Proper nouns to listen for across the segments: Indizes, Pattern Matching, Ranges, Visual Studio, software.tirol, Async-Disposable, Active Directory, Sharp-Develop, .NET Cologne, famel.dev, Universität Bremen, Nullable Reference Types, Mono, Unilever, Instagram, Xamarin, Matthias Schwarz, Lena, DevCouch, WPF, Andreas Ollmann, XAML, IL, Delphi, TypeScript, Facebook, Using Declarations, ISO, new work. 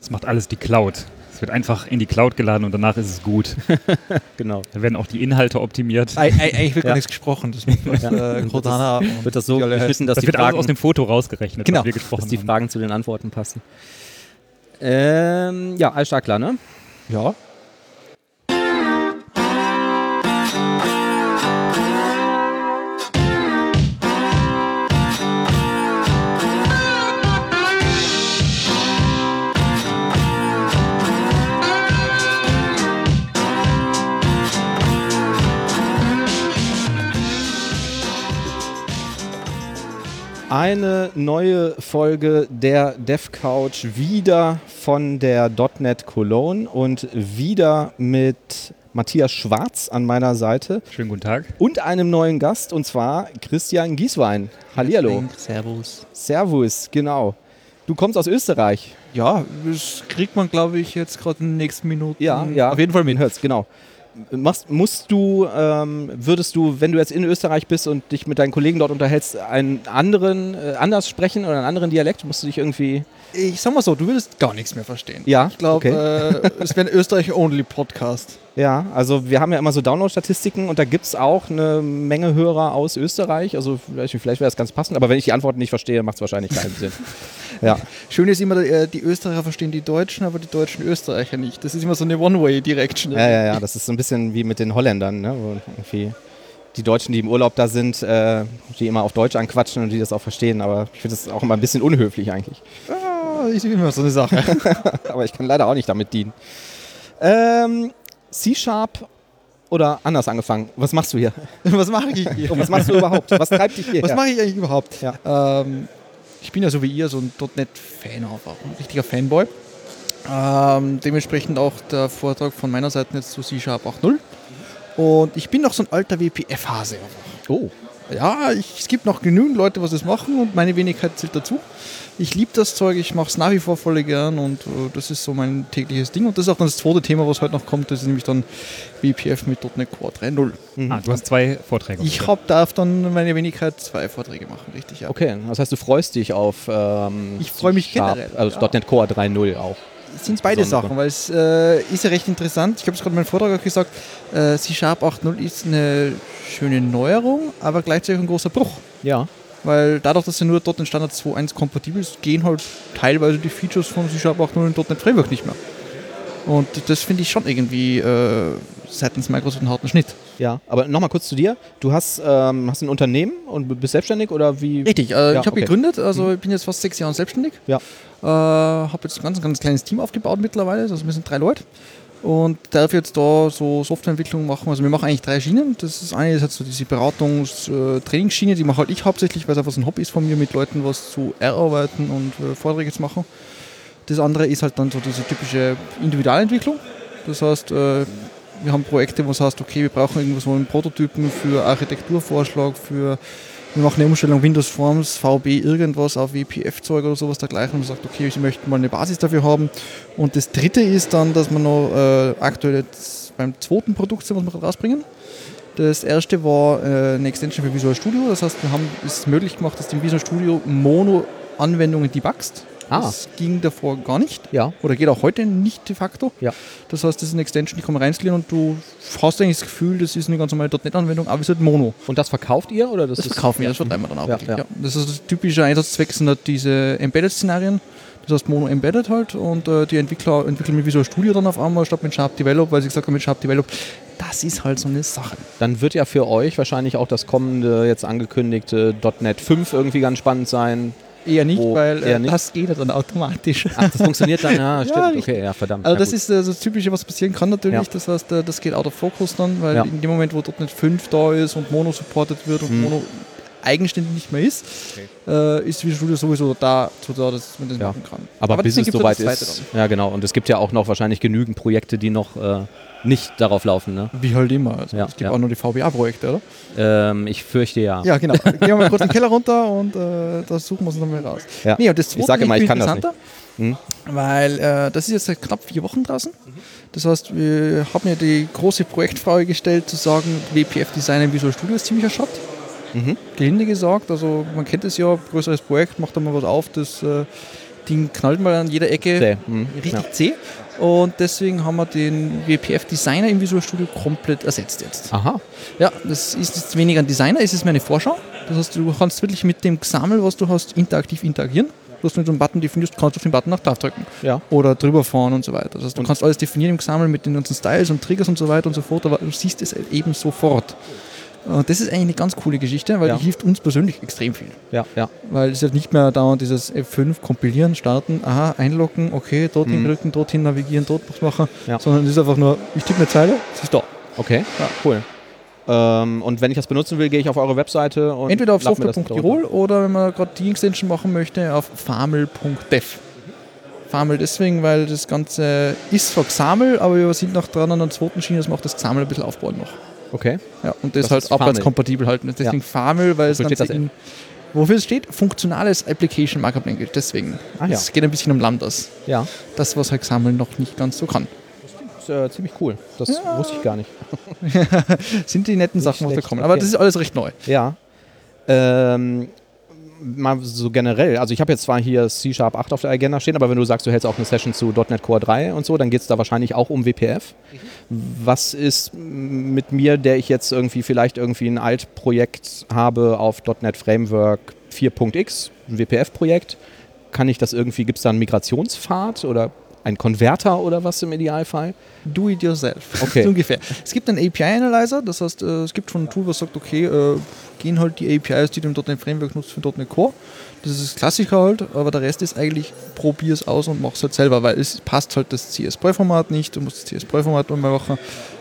Das macht alles die Cloud. Es wird einfach in die Cloud geladen und danach ist es gut. Genau. Da werden auch die Inhalte optimiert. Eigentlich wird gar nichts gesprochen. Das Cortana wird das so geschnitten, dass das die wird Fragen alles aus dem Foto rausgerechnet, genau, was wir gesprochen haben. Dass die Fragen zu den Antworten passen. Ja, alles stark klar, ne? Ja. Eine neue Folge der DevCouch, wieder von der .NET Cologne und wieder mit Matthias Schwarz an meiner Seite. Schönen guten Tag. Und einem neuen Gast, und zwar Christian Gießwein. Hallihallo. Servus. Servus, genau. Du kommst aus Österreich. Ja, das kriegt man, glaube ich, jetzt gerade in den nächsten Minuten. Ja. Auf jeden Fall mit. Hört's, genau. Würdest du, wenn du jetzt in Österreich bist und dich mit deinen Kollegen dort unterhältst, einen anderen anders sprechen oder einen anderen Dialekt? Musst du dich irgendwie... Ich sag mal so, du würdest gar nichts mehr verstehen. Ja, ich glaube, es wäre ein Österreich-Only-Podcast. Ja, also wir haben ja immer so Download-Statistiken und da gibt es auch eine Menge Hörer aus Österreich. Also vielleicht wäre das ganz passend, aber wenn ich die Antworten nicht verstehe, macht es wahrscheinlich keinen Sinn. Ja. Schön ist immer, die Österreicher verstehen die Deutschen, aber die Deutschen Österreicher nicht. Das ist immer so eine One-Way-Direction. Ja, das ist so ein bisschen wie mit den Holländern, ne? Wo irgendwie die Deutschen, die im Urlaub da sind, die immer auf Deutsch anquatschen und die das auch verstehen. Aber ich finde das auch immer ein bisschen unhöflich eigentlich. Ich bin immer so eine Sache. Aber ich kann leider auch nicht damit dienen. C-Sharp oder anders angefangen. Was machst du hier? Was mache ich hier? Und was machst du überhaupt? Was treibt dich hierher? Was mache ich eigentlich überhaupt? Ja. Ich bin ja so wie ihr so ein .NET-Fan, einfach ein richtiger Fanboy. Dementsprechend auch der Vortrag von meiner Seite jetzt zu C-Sharp 8.0. Und ich bin noch so ein alter WPF-Hase. Oh. Ja, es gibt noch genügend Leute, was das machen, und meine Wenigkeit zählt dazu. Ich liebe das Zeug, ich mache es nach wie vor voll gern, und das ist so mein tägliches Ding. Und das ist auch dann das zweite Thema, was heute noch kommt, das ist nämlich dann WPF mit .NET Core 3.0. Mhm. Du hast 2 Vorträge. Ich darf dann meine Wenigkeit 2 Vorträge machen, richtig, ja. Okay, das heißt, du freust dich auf Ich freue mich generell. Also ja. .NET Core 3.0 auch. Es sind beide Sachen, weil es ist ja recht interessant. Ich habe es gerade in meinem Vortrag auch gesagt, C-Sharp 8.0 ist eine schöne Neuerung, aber gleichzeitig ein großer Bruch. Ja. Weil dadurch, dass ja nur .NET Standard 2.1 kompatibel ist, gehen halt teilweise die Features von C-Sharp 8.0 in .NET Framework nicht mehr. Und das finde ich schon irgendwie seitens Microsoft einen harten Schnitt. Ja, aber nochmal kurz zu dir. Du hast ein Unternehmen und bist selbstständig oder wie? Richtig, ich habe gegründet, also ich bin jetzt fast 6 Jahre selbstständig. Ja. Habe jetzt ein ganz, ganz kleines Team aufgebaut mittlerweile, also wir sind 3 Leute. Und darf jetzt da so Softwareentwicklung machen. Also wir machen eigentlich 3 Schienen. Das ist eine, das hat so diese Beratungs-Trainingsschiene, die mache halt ich hauptsächlich, weil es einfach so ein Hobby ist von mir, mit Leuten was zu erarbeiten und Vorträge zu machen. Das andere ist halt dann so diese typische Individualentwicklung. Das heißt, wir haben Projekte, wo es heißt, okay, wir brauchen irgendwas, so einen Prototypen für Architekturvorschlag, wir machen eine Umstellung Windows Forms, VB, irgendwas auf WPF-Zeug oder sowas dergleichen, und man sagt, okay, wir möchten mal eine Basis dafür haben. Und das dritte ist dann, dass wir noch aktuell jetzt beim zweiten Produkt sind, was wir gerade rausbringen. Das erste war eine Extension für Visual Studio, das heißt, wir haben es möglich gemacht, dass du im Visual Studio Mono-Anwendungen debuggst. Das ging davor gar nicht. Ja. Oder geht auch heute nicht de facto. Ja. Das heißt, das ist eine Extension, die kann man reinsklieren, und du hast eigentlich das Gefühl, das ist eine ganz normale .NET-Anwendung, aber es ist halt Mono. Und das verkauft ihr? Oder das verkaufen wir, das vertreiben wir dann auch. Ja. Das ist der typische Einsatzzweck, sind halt diese Embedded-Szenarien. Das heißt Mono Embedded halt, und die Entwickler entwickeln mit Visual Studio dann auf einmal statt mit Sharp-Develop, weil sie gesagt haben, mit Sharp-Develop, das ist halt so eine Sache. Dann wird ja für euch wahrscheinlich auch das kommende, jetzt angekündigte .NET 5 irgendwie ganz spannend sein. Eher nicht, weil das geht dann automatisch. Ach, das funktioniert dann? Ja, stimmt. Okay, ja, verdammt. Also das ist das Typische, was passieren kann natürlich. Ja. Das heißt, das geht out of focus dann, weil in dem Moment, wo .NET 5 da ist und Mono supported wird und Mono eigenständig nicht mehr ist, ist Visual Studio sowieso da, dass man das machen kann. Aber bis es soweit ist. Ja, genau. Und es gibt ja auch noch wahrscheinlich genügend Projekte, die noch nicht darauf laufen, ne? Wie halt immer. Also es gibt auch nur die VBA-Projekte, oder? Ich fürchte ja. Ja, genau. Gehen wir mal kurz in den Keller runter und da suchen wir uns nochmal raus. Ja. Nee, und das ich sage immer, ich kann das nicht. Weil das ist jetzt seit knapp 4 Wochen draußen. Das heißt, wir haben ja die große Projektfrage gestellt, zu sagen, WPF-Design im Visual Studio ist ziemlicher Schrott. Gelinde gesagt, also man kennt es ja, größeres Projekt, macht da mal was auf, das Ding knallt mal an jeder Ecke richtig zäh. Und deswegen haben wir den WPF-Designer im Visual Studio komplett ersetzt jetzt. Aha. Ja, das ist jetzt weniger ein Designer, es ist mehr eine Vorschau. Das heißt, du kannst wirklich mit dem XAML, was du hast, interaktiv interagieren. Du hast mit so einem Button definierst, kannst du auf den Button auch draufdrücken. Ja. Oder drüber fahren und so weiter. Das heißt, du kannst alles definieren im XAML mit den ganzen Styles und Triggers und so weiter und so fort, aber du siehst es eben sofort. Und das ist eigentlich eine ganz coole Geschichte, weil die hilft uns persönlich extrem viel. Ja, ja. Weil es halt nicht mehr dauernd dieses F5 kompilieren, starten, aha, einloggen, okay, dorthin drücken, dorthin navigieren, dort was machen, sondern es ist einfach nur, ich tippe eine Zeile, es ist da. Okay, ja, cool. Und wenn ich das benutzen will, gehe ich auf eure Webseite und entweder auf software.tirol oder wenn man gerade die Extension machen möchte, auf famel.dev. Farmel deswegen, weil das Ganze ist von XAML, aber wir sind noch dran an der zweiten Schiene, das macht das XAML ein bisschen aufbauen noch. Okay. Ja, und das halt abwärtskompatibel halten. Deswegen Farmel, weil es dann wofür es steht? Funktionales Application Markup Language. Deswegen. Es geht ein bisschen um Lambdas. Ja. Das, was halt XAML noch nicht ganz so kann. Das ist ziemlich cool. Das wusste ich gar nicht. Sind die netten Sachen, was da kommen. Aber das ist alles recht neu. Ja. Mal so generell, also ich habe jetzt zwar hier C-Sharp 8 auf der Agenda stehen, aber wenn du sagst, du hältst auch eine Session zu .NET Core 3 und so, dann geht es da wahrscheinlich auch um WPF. Was ist mit mir, der ich jetzt irgendwie vielleicht irgendwie ein Altprojekt habe auf .NET Framework 4.x, ein WPF-Projekt? Kann ich das irgendwie, gibt es da einen Migrationspfad oder ein Konverter oder was im Idealfall? Do it yourself. Okay. So ungefähr. Es gibt einen API-Analyzer, das heißt, es gibt schon ein Tool, was sagt, okay, gehen halt die APIs, die du im .NET Framework nutzt, für .NET Core. Das ist das Klassiker halt, aber der Rest ist eigentlich, probier es aus und mach es halt selber, weil es passt halt das CSP-Format nicht, du musst das CSP-Format einmal machen.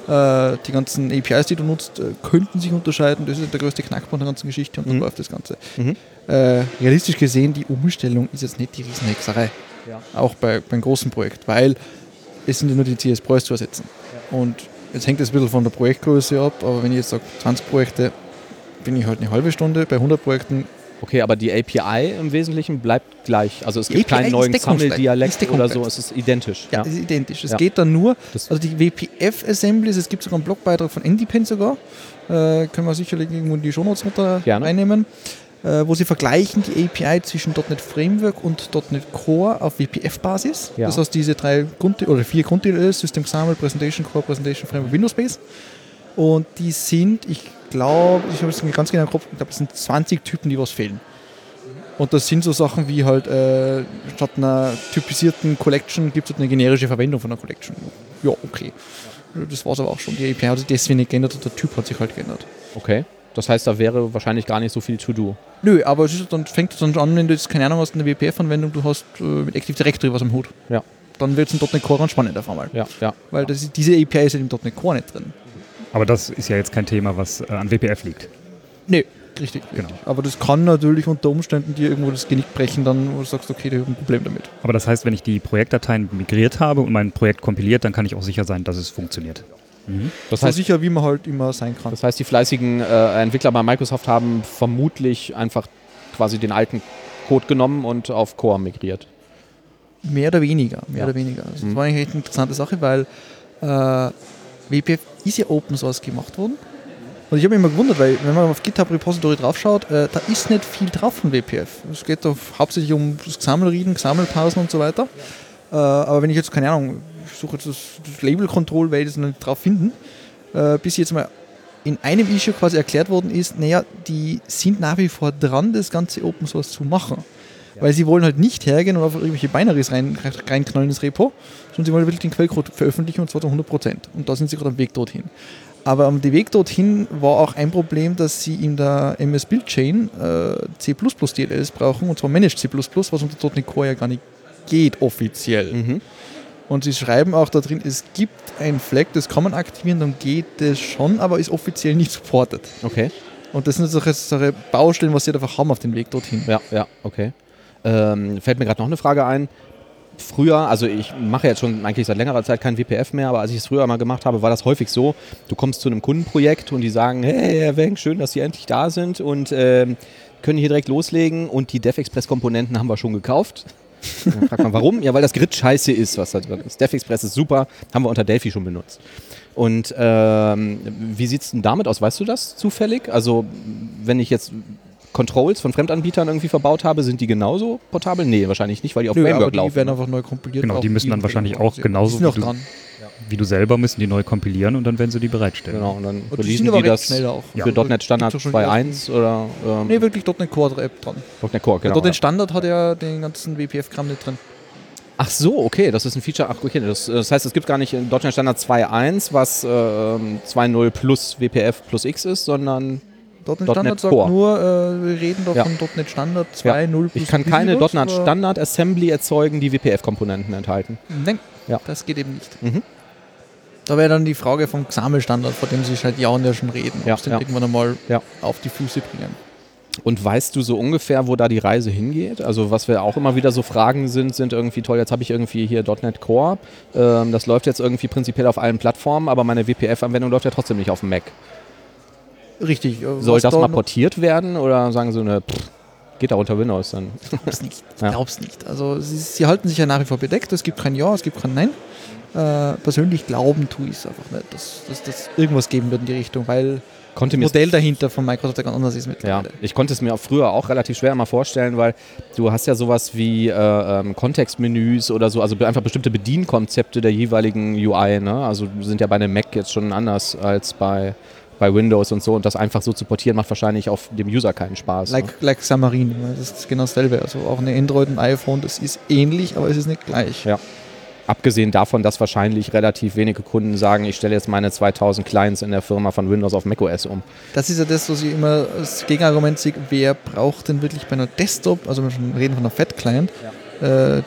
Die ganzen APIs, die du nutzt, könnten sich unterscheiden, das ist der größte Knackpunkt der ganzen Geschichte und dann läuft das Ganze. Realistisch gesehen, die Umstellung ist jetzt nicht die Riesenhexerei. Ja. Auch beim großen Projekt, weil es sind ja nur die CSPs zu ersetzen. Ja. Und jetzt hängt das ein bisschen von der Projektgröße ab, aber wenn ich jetzt sage 20 Projekte, bin ich halt eine halbe Stunde, bei 100 Projekten. Okay, aber die API im Wesentlichen bleibt gleich. Also es gibt keinen neuen XAML-Dialekt oder so, es ist identisch. Ja, es ist identisch. Es geht dann nur, also die WPF-Assemblies, es gibt sogar einen Blogbeitrag von Endipen sogar, können wir sicherlich irgendwo in die Shownotes runter reinnehmen. Wo sie vergleichen die API zwischen .NET Framework und .NET Core auf WPF-Basis. Ja. Das heißt, diese vier Grund-DLLs, System XAML, Presentation Core, Presentation Framework, Window Space. Und die sind, ich habe es ganz genau im Kopf, ich glaube, es sind 20 Typen, die was fehlen. Und das sind so Sachen wie halt, statt einer typisierten Collection gibt es halt eine generische Verwendung von einer Collection. Ja, okay. Das war es aber auch schon. Die API hat sich deswegen nicht geändert, der Typ hat sich halt geändert. Okay. Das heißt, da wäre wahrscheinlich gar nicht so viel to do. Nö, aber es ist, dann fängt es dann an, wenn du jetzt keine Ahnung hast, eine WPF-Anwendung, du hast mit Active Directory was am Hut. Ja. Dann wird es im .NET Core ganz spannend auf einmal. Ja, ja. Weil diese API ist ja im .NET Core nicht drin. Aber das ist ja jetzt kein Thema, was an WPF liegt. Nö, richtig. Genau. Aber das kann natürlich unter Umständen dir irgendwo das Genick brechen, dann, wo du sagst, okay, da habe ich ein Problem damit. Aber das heißt, wenn ich die Projektdateien migriert habe und mein Projekt kompiliert, dann kann ich auch sicher sein, dass es funktioniert. Das heißt, so sicher, wie man halt immer sein kann. Das heißt, die fleißigen Entwickler bei Microsoft haben vermutlich einfach quasi den alten Code genommen und auf Core migriert. Mehr oder weniger. Also das war eigentlich eine interessante Sache, weil WPF ist ja Open Source gemacht worden. Und ich habe mich immer gewundert, weil wenn man auf GitHub Repository draufschaut, da ist nicht viel drauf von WPF. Es geht hauptsächlich um XAML-Readen, XAML-Parsen und so weiter. Aber wenn ich jetzt, keine Ahnung, ich suche jetzt das Label-Control, werde ich das noch nicht drauf finden, bis jetzt mal in einem Issue quasi erklärt worden ist, naja, die sind nach wie vor dran, das ganze Open Source zu machen. Ja. Weil sie wollen halt nicht hergehen und einfach irgendwelche Binaries reinknallen ins Repo, sondern sie wollen wirklich den Quellcode veröffentlichen und zwar zu 100%. Und da sind sie gerade am Weg dorthin. Aber am Weg dorthin war auch ein Problem, dass sie in der MS-Build-Chain C++ DLLs brauchen, und zwar Managed C++, was unter .NET Core ja gar nicht geht offiziell. Mhm. Und sie schreiben auch da drin, es gibt ein Flag, das kann man aktivieren, dann geht das schon, aber ist offiziell nicht supported. Okay. Und das sind solche Baustellen, was sie einfach haben auf dem Weg dorthin. Ja, ja, okay. Fällt mir gerade noch eine Frage ein. Früher, also ich mache jetzt schon eigentlich seit längerer Zeit kein WPF mehr, aber als ich es früher mal gemacht habe, war das häufig so, du kommst zu einem Kundenprojekt und die sagen, hey, Herr Wenk, schön, dass Sie endlich da sind und können hier direkt loslegen und die DevExpress-Komponenten haben wir schon gekauft. Dann fragt man, warum? Ja, weil das Grid scheiße ist, was da drin ist. DevExpress ist super, haben wir unter Delphi schon benutzt. Und wie sieht es denn damit aus? Weißt du das zufällig? Also wenn ich jetzt Controls von Fremdanbietern irgendwie verbaut habe, sind die genauso portabel? Nee, wahrscheinlich nicht, weil die auf Framework laufen. Die werden einfach neu kompiliert. Genau, die müssen dann wahrscheinlich auch genauso wie du selber müssen die neu kompilieren und dann werden sie die bereitstellen. Genau, und dann releasen die das für .NET Standard 2.1 oder... nee, wirklich .NET Core App dran. .NET Core, genau. .NET Standard hat ja den ganzen WPF-Kram nicht drin. Ach so, okay, das ist ein Feature. Ach, okay, das heißt, es gibt gar nicht .NET Standard 2.1, was 2.0 plus WPF plus X ist, sondern... .NET Standard sagt nur, wir reden doch von .NET Standard 2.0 plus. Ich kann keine .NET Standard Assembly erzeugen, die WPF-Komponenten enthalten. Nein, das geht eben nicht. Mhm. Da wäre dann die Frage vom XAML-Standard, vor dem sie seit Jahren ja schon reden, ob sie den irgendwann einmal auf die Füße bringen. Und weißt du so ungefähr, wo da die Reise hingeht? Also was wir auch immer wieder so fragen sind irgendwie, toll, jetzt habe ich irgendwie hier .NET Core, das läuft jetzt irgendwie prinzipiell auf allen Plattformen, aber meine WPF-Anwendung läuft ja trotzdem nicht auf dem Mac. Richtig. Soll das mal portiert werden oder sagen sie, geht da unter Windows dann? Ich glaube es nicht. Also sie halten sich ja nach wie vor bedeckt, es gibt kein Ja, es gibt kein Nein. Persönlich glauben tue ich es einfach nicht, dass das irgendwas geben wird in die Richtung, weil das Modell dahinter von Microsoft ganz anders ist mittlerweile. Ja, ich konnte es mir auch früher auch relativ schwer mal vorstellen, weil du hast ja sowas wie Kontextmenüs oder so, also einfach bestimmte Bedienkonzepte der jeweiligen UI, ne? Also sind ja bei einem Mac jetzt schon anders als bei Windows und so, und das einfach so zu portieren macht wahrscheinlich auf dem User keinen Spaß. Like Xamarin, das ist genau dasselbe, also auch eine Android und iPhone, das ist ähnlich, aber es ist nicht gleich. Ja. Abgesehen davon, dass wahrscheinlich relativ wenige Kunden sagen, ich stelle jetzt meine 2000 Clients in der Firma von Windows auf macOS um. Das ist ja das, was ich immer als Gegenargument sehe, wer braucht denn wirklich bei einer Desktop, also wir reden von einer Fat-Client,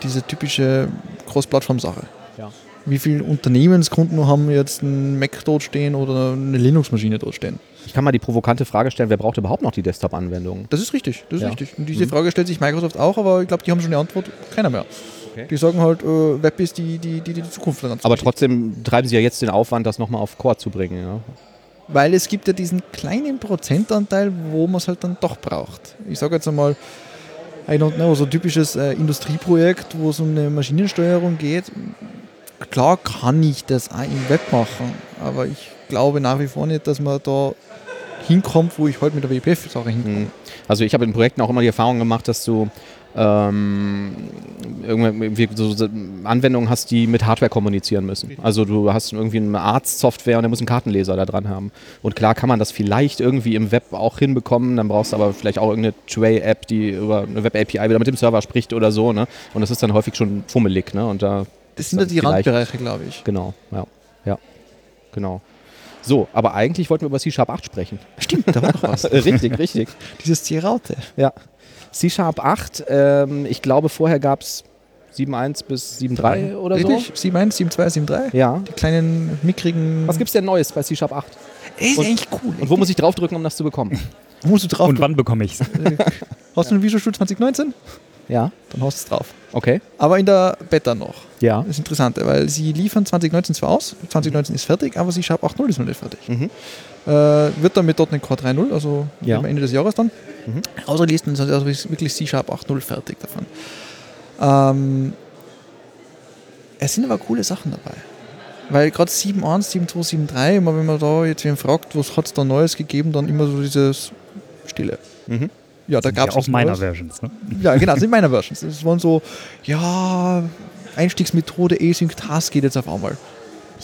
diese typische Cross-Plattform-Sache. Ja. Wie viele Unternehmenskunden haben jetzt einen Mac dort stehen oder eine Linux-Maschine dort stehen? Ich kann mal die provokante Frage stellen, wer braucht überhaupt noch die Desktop-Anwendungen? Das ist richtig, richtig. Und diese Frage stellt sich Microsoft auch, aber ich glaube, die haben schon eine Antwort, keiner mehr. Okay. Die sagen halt, Web ist die Zukunft. Aber trotzdem treiben sie ja jetzt den Aufwand, das nochmal auf Core zu bringen. Ja? Weil es gibt ja diesen kleinen Prozentanteil, wo man es halt dann doch braucht. Ich sage jetzt einmal, I don't know, so ein typisches Industrieprojekt, wo es um eine Maschinensteuerung geht. Klar kann ich das auch im Web machen, aber ich glaube nach wie vor nicht, dass man da hinkommt, wo ich heute mit der WPF-Sache hinkomme. Also ich habe in Projekten auch immer die Erfahrung gemacht, dass du irgendwie so Anwendungen hast, die mit Hardware kommunizieren müssen. Also du hast irgendwie eine Arzt-Software und der muss einen Kartenleser da dran haben. Und klar kann man das vielleicht irgendwie im Web auch hinbekommen, dann brauchst du aber vielleicht auch irgendeine Tray-App, die über eine Web-API wieder mit dem Server spricht oder so. Ne? Und das ist dann häufig schon fummelig. Ne? Und da das sind ja die Randbereiche, glaube ich. Genau, ja, genau. So, aber eigentlich wollten wir über C-Sharp 8 sprechen. Stimmt, da war noch was. Richtig. Dieses C-Raute. Ja. C-Sharp 8, ich glaube vorher gab es 7.1 bis 7.3 oder so. Richtig, 7.1, 7.2, 7.3. Ja. Die kleinen, mickrigen... Was gibt's denn Neues bei C-Sharp 8? Ist eigentlich cool. Und wo muss ich draufdrücken, um das zu bekommen? Wo musst du draufdrücken? Und wann bekomme ich's? Hast du einen Visual Studio 2019? Ja. Dann haust du es drauf. Okay. Aber in der Beta noch. Ja. Das ist interessant, weil sie liefern 2019 zwar aus, 2019 ist fertig, aber C-Sharp 8.0 ist noch nicht fertig. Mhm. Wird dann mit .NET Core 3.0, also am Ende des Jahres dann, ausgelesen, und also ist wirklich C-Sharp 8.0 fertig davon. Es sind aber coole Sachen dabei. Weil gerade 7.1, 7.2, 7.3, immer wenn man da jetzt wen fragt, was hat es da Neues gegeben, dann immer so dieses Stille. Mhm. Ja, da gab es auch meiner Versions, ne? Ja, genau, sind meiner Versions. Das waren so, Einstiegsmethode Async-Task geht jetzt auf einmal.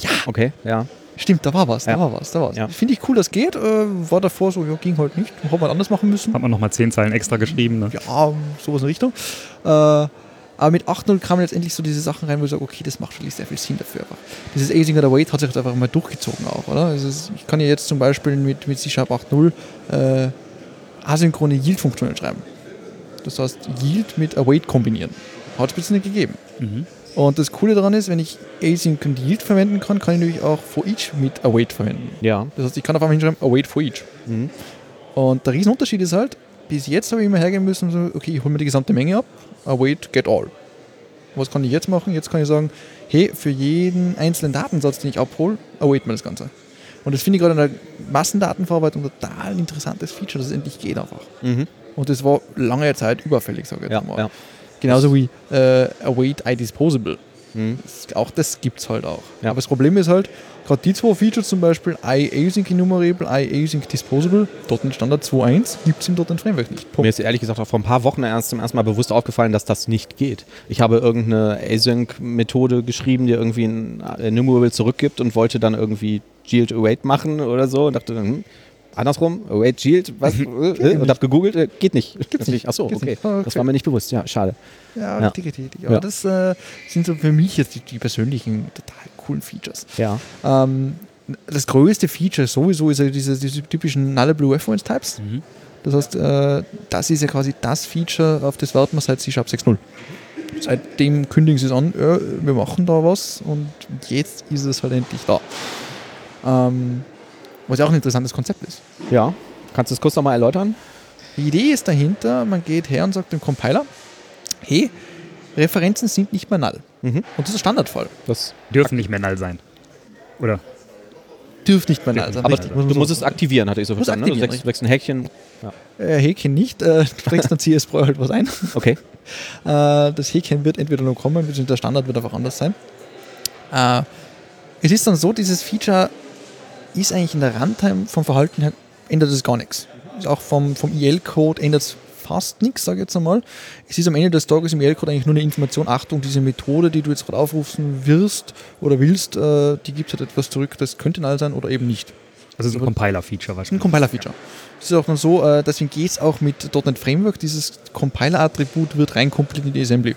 Ja. Okay, ja. Stimmt, da war was. Ja. Finde ich cool, das geht. War davor so, ging halt nicht. Hat man anders machen müssen. Hat man nochmal 10 Zeilen extra geschrieben, ne? Ja, sowas in Richtung. Aber mit 8.0 kamen jetzt endlich so diese Sachen rein, wo ich sage, okay, das macht wirklich sehr viel Sinn dafür. Dieses Async oder Wait hat sich jetzt einfach mal durchgezogen auch, oder? Also ich kann ja jetzt zum Beispiel mit C-Sharp 8.0 asynchrone Yield-Funktionen schreiben. Das heißt, Yield mit Await kombinieren. Hat es bisher nicht gegeben. Mhm. Und das Coole daran ist, wenn ich Async und Yield verwenden kann, kann ich natürlich auch For Each mit Await verwenden. Ja. Das heißt, ich kann auf einmal hinschreiben, Await For Each. Mhm. Und der Riesenunterschied ist halt, bis jetzt habe ich immer hergehen müssen, so, okay, ich hole mir die gesamte Menge ab, Await Get All. Was kann ich jetzt machen? Jetzt kann ich sagen, hey, für jeden einzelnen Datensatz, den ich abhole, Await mal das Ganze. Und das finde ich gerade in der Massendatenverarbeitung ein total interessantes Feature, dass es endlich geht einfach. Mhm. Und das war lange Zeit überfällig, sage ich jetzt mal. Ja. Genauso wie Await IDisposable. Mhm. Auch das gibt es halt auch. Ja. Aber das Problem ist halt, gerade die zwei Features zum Beispiel, Async-Enumerable, Async-Disposable, .NET Standard 2.1 gibt es im .NET Framework nicht. Punkt. Mir ist ehrlich gesagt auch vor ein paar Wochen zum ersten Mal bewusst aufgefallen, dass das nicht geht. Ich habe irgendeine Async-Methode geschrieben, die irgendwie ein Enumerable zurückgibt und wollte dann irgendwie Yield Await machen oder so und dachte dann, andersrum, Await Yield, was? Und habe gegoogelt, geht nicht. Gibt's nicht. Achso, okay. Nicht. Okay. Das war mir nicht bewusst, ja, schade. Ja, richtig, richtig. Aber das sind so für mich jetzt die persönlichen, total coolen Features. Ja. Das größte Feature sowieso ist ja diese typischen Nullable Reference Types. Mhm. Das heißt, das ist ja quasi das Feature, auf das warten wir seit C-Sharp 6.0. Seitdem kündigen sie es an, wir machen da was und jetzt ist es halt endlich da. Was ja auch ein interessantes Konzept ist. Ja, kannst du das kurz nochmal erläutern? Die Idee ist dahinter, man geht her und sagt dem Compiler, hey, Referenzen sind nicht mehr null. Mhm. Und das ist ein Standardfall. Das dürfen nicht mehr null sein. Oder? Dürfen nicht mehr null sein. Aber du musst es aktivieren, hatte ich so verstanden. Ne? Du legst ein Häkchen. Ja. Häkchen nicht. Du legst dann CS-Pro halt was ein. Okay. Das Häkchen wird entweder nur kommen, bzw. der Standard wird einfach anders sein. Es ist dann so, dieses Feature ist eigentlich in der Runtime vom Verhalten her, ändert es gar nichts. Ist auch vom IL-Code ändert es fast nichts, sage ich jetzt einmal. Es ist am Ende des Tages im IL-Code eigentlich nur eine Information, Achtung, diese Methode, die du jetzt gerade aufrufen wirst oder willst, die gibt halt etwas zurück, das könnte null sein oder eben nicht. Also so ein Compiler-Feature wahrscheinlich. Ein Compiler-Feature. Es ist auch noch so, deswegen geht es auch mit .NET Framework, dieses Compiler-Attribut wird reinkomplett in die Assembly.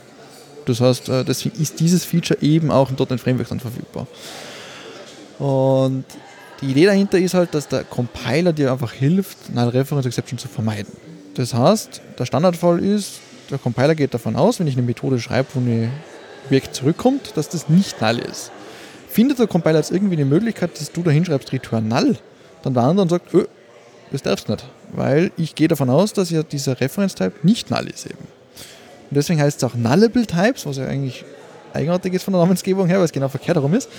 Das heißt, deswegen ist dieses Feature eben auch im .NET Framework dann verfügbar. Und die Idee dahinter ist halt, dass der Compiler dir einfach hilft, Null Reference Exception zu vermeiden. Das heißt, der Standardfall ist, der Compiler geht davon aus, wenn ich eine Methode schreibe, wo ein Objekt zurückkommt, dass das nicht null ist. Findet der Compiler jetzt irgendwie eine Möglichkeit, dass du da hinschreibst, return null, dann der andere sagt, das darfst du nicht, weil ich gehe davon aus, dass ja dieser Reference-Type nicht null ist eben. Und deswegen heißt es auch Nullable Types, was ja eigentlich eigenartig ist von der Namensgebung her, weil es genau verkehrt darum ist.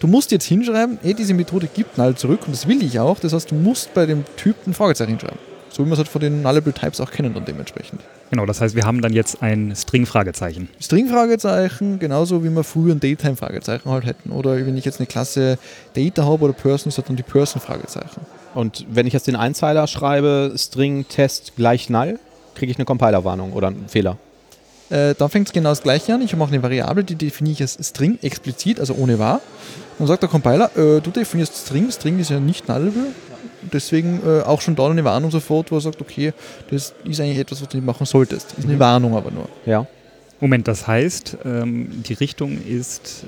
Du musst jetzt hinschreiben, diese Methode gibt null zurück und das will ich auch. Das heißt, du musst bei dem Typ ein Fragezeichen hinschreiben. So wie wir es halt von den Nullable Types auch kennen dann dementsprechend. Genau, das heißt, wir haben dann jetzt ein String-Fragezeichen. String-Fragezeichen, genauso wie wir früher ein Datetime-Fragezeichen halt hätten. Oder wenn ich jetzt eine Klasse Data habe oder Person, ist halt dann die Person-Fragezeichen. Und wenn ich jetzt den Einzeiler schreibe, String-Test gleich null, kriege ich eine Compiler-Warnung oder einen Fehler? Dann fängt es genau das gleiche an. Ich habe auch eine Variable, die definiere ich als String explizit, also ohne var. Dann sagt der Compiler, du definierst String, String ist ja nicht nullable. Deswegen auch schon da eine Warnung sofort, wo er sagt, okay, das ist eigentlich etwas, was du nicht machen solltest. Ist eine Warnung aber nur. Ja. Moment, das heißt, die Richtung ist,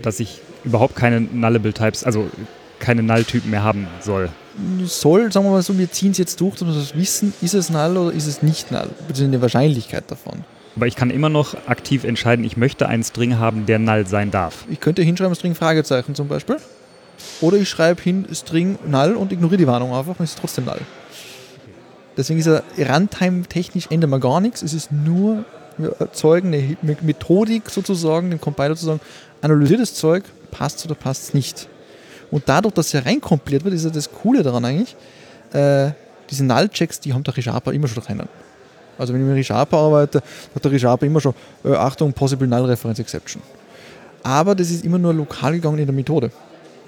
dass ich überhaupt keine nullable Types, also keine null-Typen mehr haben soll. Soll, sagen wir mal so, wir ziehen es jetzt durch, dass wir das wissen, ist es null oder ist es nicht null? Beziehungsweise eine Wahrscheinlichkeit davon. Aber ich kann immer noch aktiv entscheiden, ich möchte einen String haben, der null sein darf. Ich könnte hinschreiben String Fragezeichen zum Beispiel. Oder ich schreibe hin String null und ignoriere die Warnung einfach und es ist trotzdem null. Deswegen ist ja Runtime-technisch ändern wir gar nichts. Es ist nur, wir erzeugen eine Methodik sozusagen, dem Compiler zu sagen, analysiert das Zeug, passt oder passt es nicht. Und dadurch, dass es ja reinkompiliert wird, ist ja das Coole daran eigentlich, diese Null-Checks, die haben der ReSharper immer schon drinnen. Also wenn ich mit ReSharper arbeite, hat der ReSharper immer schon, Achtung, Possible Null Reference Exception. Aber das ist immer nur lokal gegangen in der Methode,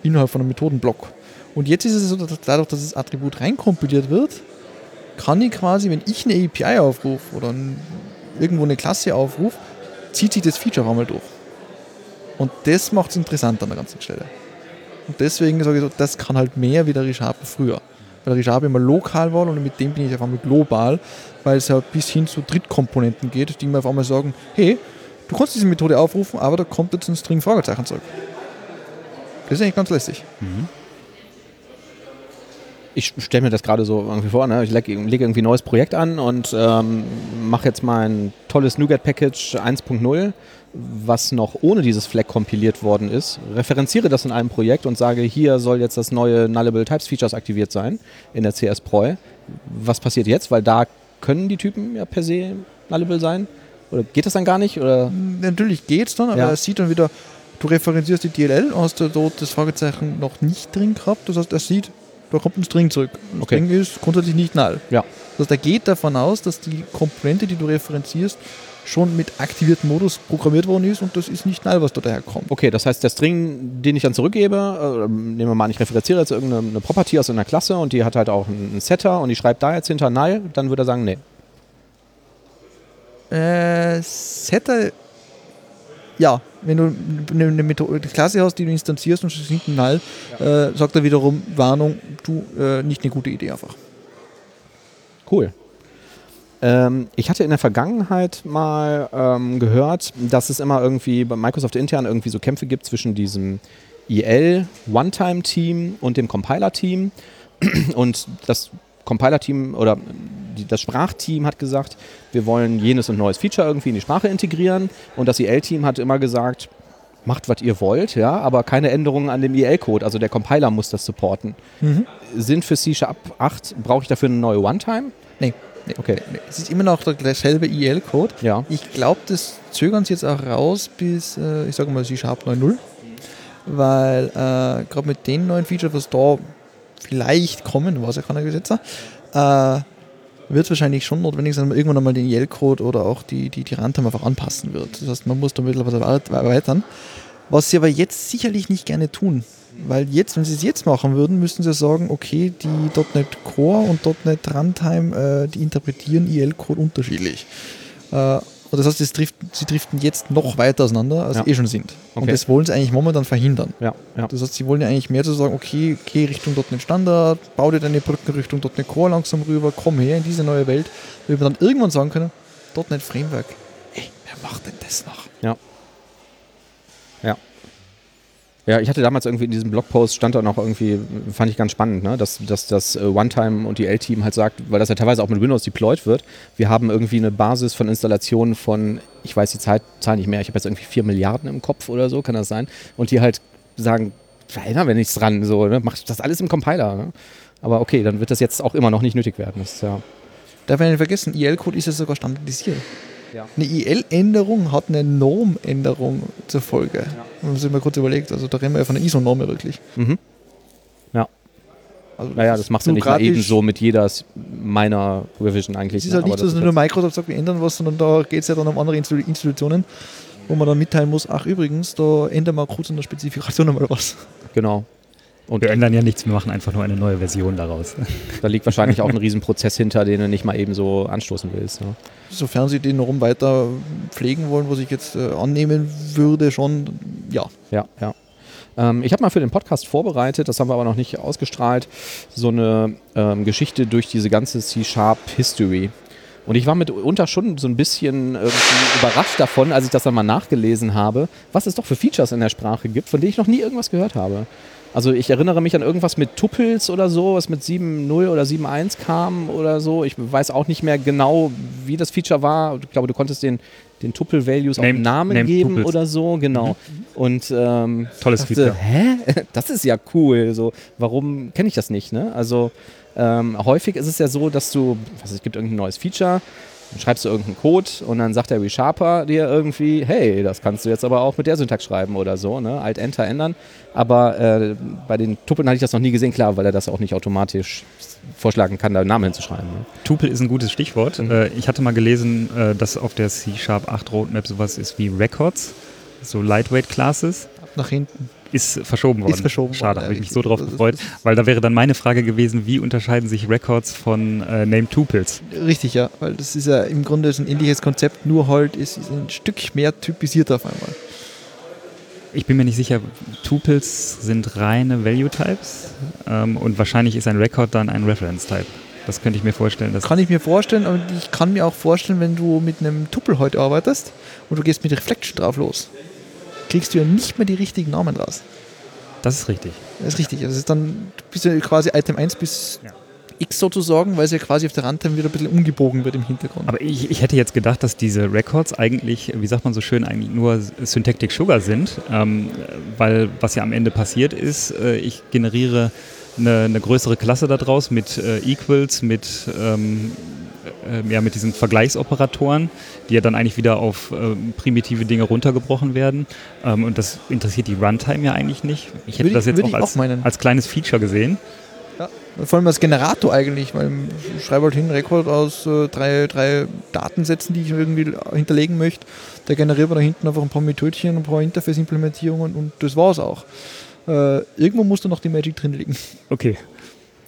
innerhalb von einem Methodenblock. Und jetzt ist es so, dass dadurch, dass das Attribut reinkompiliert wird, kann ich quasi, wenn ich eine API aufrufe oder irgendwo eine Klasse aufrufe, zieht sich das Feature einmal durch. Und das macht es interessant an der ganzen Stelle. Und deswegen sage ich so, das kann halt mehr wie der ReSharper früher. Weil der ReSharper immer lokal war und mit dem bin ich auf einmal global, weil es ja bis hin zu Drittkomponenten geht, die mir auf einmal sagen, hey, du kannst diese Methode aufrufen, aber da kommt jetzt ein String-Fragezeichen zurück. Das ist eigentlich ganz lästig. Mhm. Ich stelle mir das gerade so irgendwie vor, ne? Ich lege irgendwie ein neues Projekt an und mache jetzt mein tolles NuGet-Package 1.0, was noch ohne dieses Flag kompiliert worden ist, referenziere das in einem Projekt und sage, hier soll jetzt das neue Nullable Types Features aktiviert sein in der CS-Proi. Was passiert jetzt? Weil da können die Typen ja per se nullable sein. Oder geht das dann gar nicht? Oder? Natürlich geht es dann, aber es sieht dann wieder, du referenzierst die DLL, hast du dort das Fragezeichen noch nicht drin gehabt. Das heißt, er sieht, da kommt ein String zurück. Ein String ist grundsätzlich nicht null. Ja. Das heißt, er geht davon aus, dass die Komponente, die du referenzierst, schon mit aktivierten Modus programmiert worden ist und das ist nicht null, was da daherkommt. Okay, das heißt, der String, den ich dann zurückgebe, nehmen wir mal an, ich referenziere jetzt irgendeine Property aus einer Klasse und die hat halt auch einen Setter und ich schreibe da jetzt hinter null, dann würde er sagen, nee. Setter, ja, wenn du eine Klasse hast, die du instanzierst und sie sind null, ja. Sagt er wiederum, Warnung, du, nicht eine gute Idee einfach. Cool. Ich hatte in der Vergangenheit mal gehört, dass es immer irgendwie bei Microsoft intern irgendwie so Kämpfe gibt zwischen diesem IL One-Time-Team und dem Compiler-Team und das Compiler-Team oder das Sprachteam hat gesagt, wir wollen jenes und neues Feature irgendwie in die Sprache integrieren und das IL-Team hat immer gesagt, macht, was ihr wollt, ja, aber keine Änderungen an dem IL-Code, also der Compiler muss das supporten. Mhm. Sind für C-Sharp 8, brauche ich dafür eine neue One-Time? Nee. Nee, okay. Nee. Es ist immer noch derselbe IL-Code. Ja. Ich glaube, das zögern sie jetzt auch raus bis, ich sage mal, C-Sharp 9.0, weil gerade mit den neuen Features, was da vielleicht kommen, weiß ja keiner Gesetzer, wird es wahrscheinlich schon notwendig sein, dass man irgendwann einmal den IL-Code oder auch die Runtime einfach anpassen wird. Das heißt, man muss da mittlerweile erweitern. Was sie aber jetzt sicherlich nicht gerne tun. Weil jetzt, wenn sie es jetzt machen würden, müssten sie sagen, okay, die .NET Core und .NET Runtime, die interpretieren IL-Code unterschiedlich. Und das heißt, sie driften jetzt noch weiter auseinander, als sie eh schon sind. Okay. Und das wollen sie eigentlich momentan verhindern. Ja, ja. Das heißt, sie wollen ja eigentlich mehr zu sagen, okay, geh Richtung .NET Standard, bau dir deine Brücken Richtung .NET Core langsam rüber, komm her in diese neue Welt. Damit wir dann irgendwann sagen können, .NET Framework, ey, wer macht denn das noch? Ja. Ja. Ja, ich hatte damals irgendwie in diesem Blogpost stand da noch irgendwie, fand ich ganz spannend, ne? dass das One-Time und die L-Team halt sagt, weil das ja teilweise auch mit Windows deployed wird, wir haben irgendwie eine Basis von Installationen von, ich weiß die Zahl nicht mehr, ich habe jetzt irgendwie 4 Milliarden im Kopf oder so, kann das sein? Und die halt sagen, erinnern wir nichts dran, so, ne? Macht das alles im Compiler. Ne? Aber okay, dann wird das jetzt auch immer noch nicht nötig werden. Das ist, ja. Darf man nicht vergessen, IL-Code ist ja sogar standardisiert. Ja. Eine IL-Änderung hat eine Norm-Änderung zur Folge. Ja. Wenn man sich mal kurz überlegt, also da reden wir von einer ISO-Norm wirklich. Mhm. Ja. Also naja, das macht ja nicht ebenso mit jeder meiner Revision eigentlich. Es ist halt nicht, dass nur Microsoft sagt, wir ändern was, sondern da geht es ja dann um andere Institutionen, wo man dann mitteilen muss, ach übrigens, da ändern wir kurz in der Spezifikation nochmal was. Genau. Und wir ändern ja nichts, wir machen einfach nur eine neue Version daraus. Da liegt wahrscheinlich auch ein Riesenprozess hinter, den du nicht mal eben so anstoßen willst. Ne? Sofern sie den rum weiter pflegen wollen, was ich jetzt annehmen würde, schon, ja. Ja, ja. Ich habe mal für den Podcast vorbereitet, das haben wir aber noch nicht ausgestrahlt, so eine Geschichte durch diese ganze C-Sharp-History. Und ich war mitunter schon so ein bisschen irgendwie überrascht davon, als ich das dann mal nachgelesen habe, was es doch für Features in der Sprache gibt, von denen ich noch nie irgendwas gehört habe. Also ich erinnere mich an irgendwas mit Tupels oder so, was mit 7.0 oder 7.1 kam oder so. Ich weiß auch nicht mehr genau, wie das Feature war. Ich glaube, du konntest den Tupel-Values auch einen Namen geben Tupels oder so. Genau. Und tolles Feature. Hä? Das ist ja cool. So, warum kenne ich das nicht? Ne? Also häufig ist es ja so, dass du, was weiß ich, gibt irgendein neues Feature, dann schreibst du irgendeinen Code und dann sagt der ReSharper dir irgendwie, hey, das kannst du jetzt aber auch mit der Syntax schreiben oder so, ne? Alt-Enter ändern. Aber bei den Tupeln hatte ich das noch nie gesehen, klar, weil er das auch nicht automatisch vorschlagen kann, da einen Namen hinzuschreiben. Ne? Tupel ist ein gutes Stichwort. Mhm. Ich hatte mal gelesen, dass auf der C-Sharp 8 Roadmap sowas ist wie Records, so Lightweight-Classes. Ab nach hinten. Ist verschoben worden. Ist verschoben. Schade, habe ich mich so drauf gefreut. Weil da wäre dann meine Frage gewesen, wie unterscheiden sich Records von Named Tupels? Richtig, ja. Weil das ist ja im Grunde ein ähnliches Konzept, nur halt ist ein Stück mehr typisiert auf einmal. Ich bin mir nicht sicher, Tupels sind reine Value-Types und wahrscheinlich ist ein Record dann ein Reference-Type. Das könnte ich mir vorstellen. Das kann ich mir vorstellen und ich kann mir auch vorstellen, wenn du mit einem Tupel heute arbeitest und du gehst mit Reflection drauf los, kriegst du ja nicht mehr die richtigen Namen raus. Das ist richtig. Das ist richtig. Also ist dann bist du quasi Item 1 bis ja. X sozusagen, weil es ja quasi auf der Runtime wieder ein bisschen umgebogen wird im Hintergrund. Aber ich hätte jetzt gedacht, dass diese Records eigentlich, wie sagt man so schön, eigentlich nur Syntactic Sugar sind, weil was ja am Ende passiert ist, ich generiere eine größere Klasse daraus mit Equals, mit ja, mit diesen Vergleichsoperatoren, die ja dann eigentlich wieder auf primitive Dinge runtergebrochen werden. Und das interessiert die Runtime ja eigentlich nicht. Ich hätte das jetzt auch als kleines Feature gesehen. Ja. Vor allem als Generator eigentlich, weil ich schreibe halt hin, Rekord aus drei Datensätzen, die ich irgendwie hinterlegen möchte. Der generiert da hinten einfach ein paar Methodchen, ein paar Interface-Implementierungen und das war's auch. Irgendwo muss da noch die Magic drin liegen. Okay,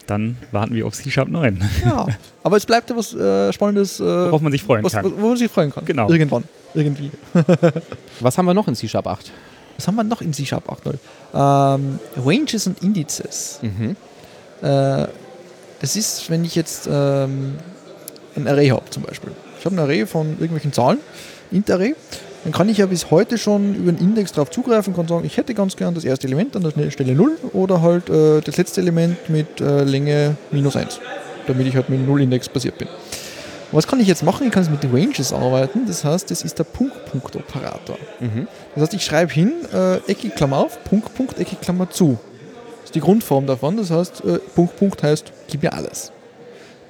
dann warten wir auf C-Sharp 9. Ja, aber es bleibt ja was Spannendes. Worauf man sich freuen kann. Worauf man sich freuen kann. Genau. Irgendwann. Irgendwie. Was haben wir noch in C-Sharp 8? Was haben wir noch in C-Sharp 8.0? Ranges und Indizes. Mhm. Das ist, wenn ich jetzt ein Array habe zum Beispiel. Ich habe ein Array von irgendwelchen Zahlen, Int-Array, dann kann ich ja bis heute schon über einen Index drauf zugreifen, kann sagen, ich hätte ganz gern das erste Element an der Stelle 0 oder halt das letzte Element mit Länge -1, damit ich halt mit dem Null-Index basiert bin. Und was kann ich jetzt machen? Ich kann es mit den Ranges arbeiten, das heißt, das ist der Punkt-Punkt-Operator. Mhm. Das heißt, ich schreibe hin, Ecke Klammer auf, Punkt, Punkt, Ecke Klammer zu. Das ist die Grundform davon, das heißt, Punkt, Punkt heißt, gib mir alles.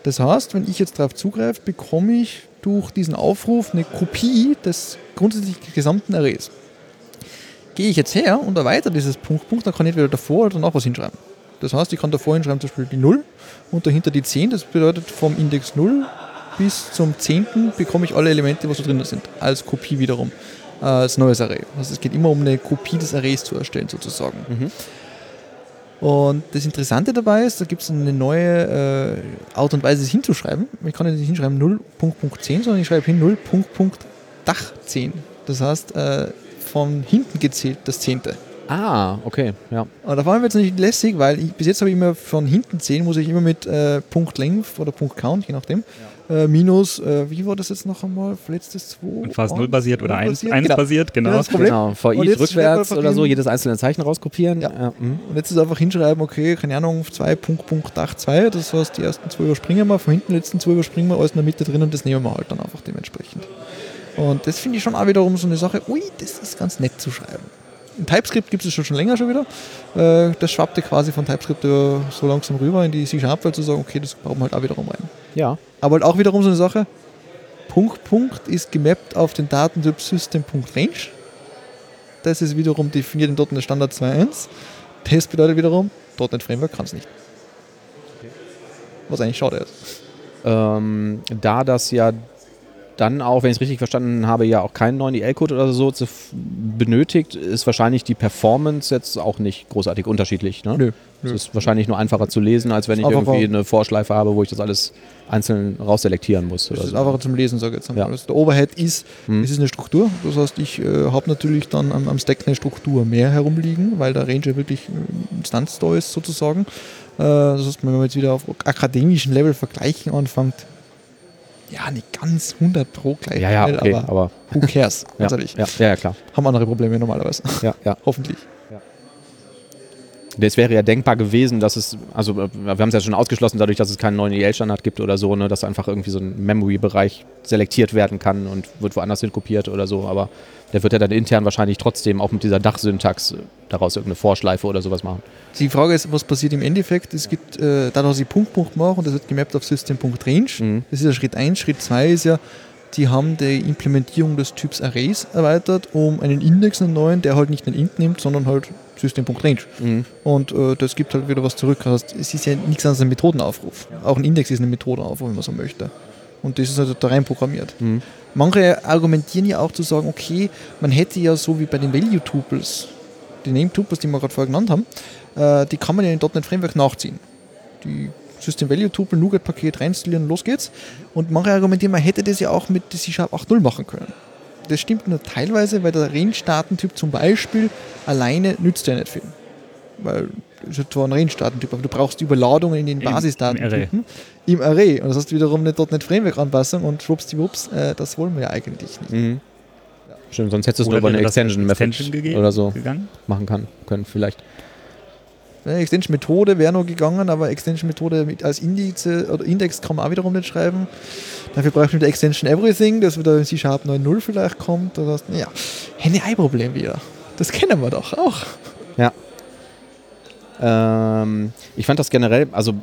Das heißt, wenn ich jetzt darauf zugreife, bekomme ich durch diesen Aufruf eine Kopie des grundsätzlich gesamten Arrays. Gehe ich jetzt her und erweitere dieses Punkt, Punkt, dann kann ich entweder davor oder danach was hinschreiben. Das heißt, ich kann davor hinschreiben zum Beispiel die 0 und dahinter die 10, das bedeutet vom Index 0 bis zum 10. bekomme ich alle Elemente, was da drin sind, als Kopie wiederum, als neues Array. Also es geht immer um eine Kopie des Arrays zu erstellen sozusagen. Mhm. Und das Interessante dabei ist, da gibt es eine neue Art und Weise, es hinzuschreiben. Ich kann nicht hinschreiben 0.10, sondern ich schreibe hin 0.dach10. Das heißt, von hinten gezählt das Zehnte. Ah, okay. Ja. Und da war mir jetzt nicht lässig, weil ich, bis jetzt habe ich immer von hinten zählen, muss ich immer mit Punkt Length oder Punkt Count, je nachdem, ja. Minus, wie war das jetzt noch einmal? Letztes 2? Und fast 0 basiert oder 1 basiert, genau. Das ist das Problem. Genau. VI rückwärts oder so, jedes einzelne Zeichen rauskopieren. Ja. Ja. Mhm. Und jetzt ist einfach hinschreiben, okay, keine Ahnung, 2.8.2, das heißt, die ersten 2 überspringen wir, von hinten die letzten 2 überspringen wir, alles in der Mitte drin und das nehmen wir halt dann einfach dementsprechend. Und das finde ich schon auch wiederum so eine Sache, ui, das ist ganz nett zu schreiben. In TypeScript gibt es schon länger schon wieder. Das schwappte quasi von TypeScript so langsam rüber in die C-Sharp, weil zu sagen, okay, das brauchen wir halt auch wiederum rein. Ja. Aber halt auch wiederum so eine Sache, Punkt, Punkt ist gemappt auf den Datentyp System.Range. Das ist wiederum definiert in .NET Standard 2.1. Das bedeutet wiederum, .NET Framework kann es nicht. Okay. Was eigentlich schade ist. Da das ja dann auch, wenn ich es richtig verstanden habe, ja auch keinen neuen IL-Code oder so benötigt, ist wahrscheinlich die Performance jetzt auch nicht großartig unterschiedlich. Ne? Nö. Es ist wahrscheinlich nur einfacher zu lesen, als wenn ich irgendwie eine Vorschleife habe, wo ich das alles einzeln rausselektieren muss. Das ist einfacher zum Lesen, sage ich jetzt einmal. Ja. Der Overhead ist, es ist eine Struktur. Das heißt, ich habe natürlich dann am Stack eine Struktur mehr herumliegen, weil der Ranger wirklich Instanz da ist sozusagen. Das heißt, wenn man jetzt wieder auf akademischem Level vergleichen anfängt, ja, nicht ganz 100% gleich, ja, okay, aber who cares, ganz ehrlich. Ja, klar. Haben andere Probleme normalerweise. Ja. Hoffentlich. Ja. Es wäre ja denkbar gewesen, dass es, also wir haben es ja schon ausgeschlossen, dadurch, dass es keinen neuen IL-Standard gibt oder so, ne, dass einfach irgendwie so ein Memory-Bereich selektiert werden kann und wird woanders hin kopiert oder so, aber der wird ja dann intern wahrscheinlich trotzdem auch mit dieser Dach-Syntax daraus irgendeine Vorschleife oder sowas machen. Die Frage ist, was passiert im Endeffekt? Es gibt, dadurch, dass ich Punkt-Punkt mache und das wird gemappt auf System.Range, das ist ja Schritt 1. Schritt 2 ist ja, die haben die Implementierung des Typs Arrays erweitert, um einen Index, einen neuen, der halt nicht einen Int nimmt, sondern halt System.Range. Und das gibt halt wieder was zurück. Das heißt, es ist ja nichts anderes als ein Methodenaufruf. Auch ein Index ist ein Methodenaufruf, wenn man so möchte. Und das ist halt da reinprogrammiert. Manche argumentieren ja auch zu sagen, okay, man hätte ja so wie bei den Value-Tuples, die Name-Tuples, die wir gerade vorher genannt haben, die kann man ja in .NET Framework nachziehen. Die System-Value-Tuple, Nougat-Paket reinstillieren, los geht's. Und manche argumentieren, man hätte das ja auch mit C-Sharp 8.0 machen können. Das stimmt nur teilweise, weil der Range-Datentyp zum Beispiel alleine nützt ja nicht viel. Weil es ist zwar ein Range-Datentyp, aber du brauchst Überladungen in den Basisdatentypen im Array. Und das heißt wiederum eine .NET Framework-Anpassung und schwuppsdiwupps, das wollen wir ja eigentlich nicht. Ja. Stimmt, sonst hättest du aber eine Extension-Method oder so machen können vielleicht. Eine Extension-Methode wäre noch gegangen, aber Extension-Methode als Index kann man auch wiederum nicht schreiben. Dafür braucht man die Extension Everything, dass wieder C-Sharp 9.0 vielleicht kommt. Oder das, naja, Henne-Ei-Problem wieder. Das kennen wir doch auch. Ja. Ich fand das generell, also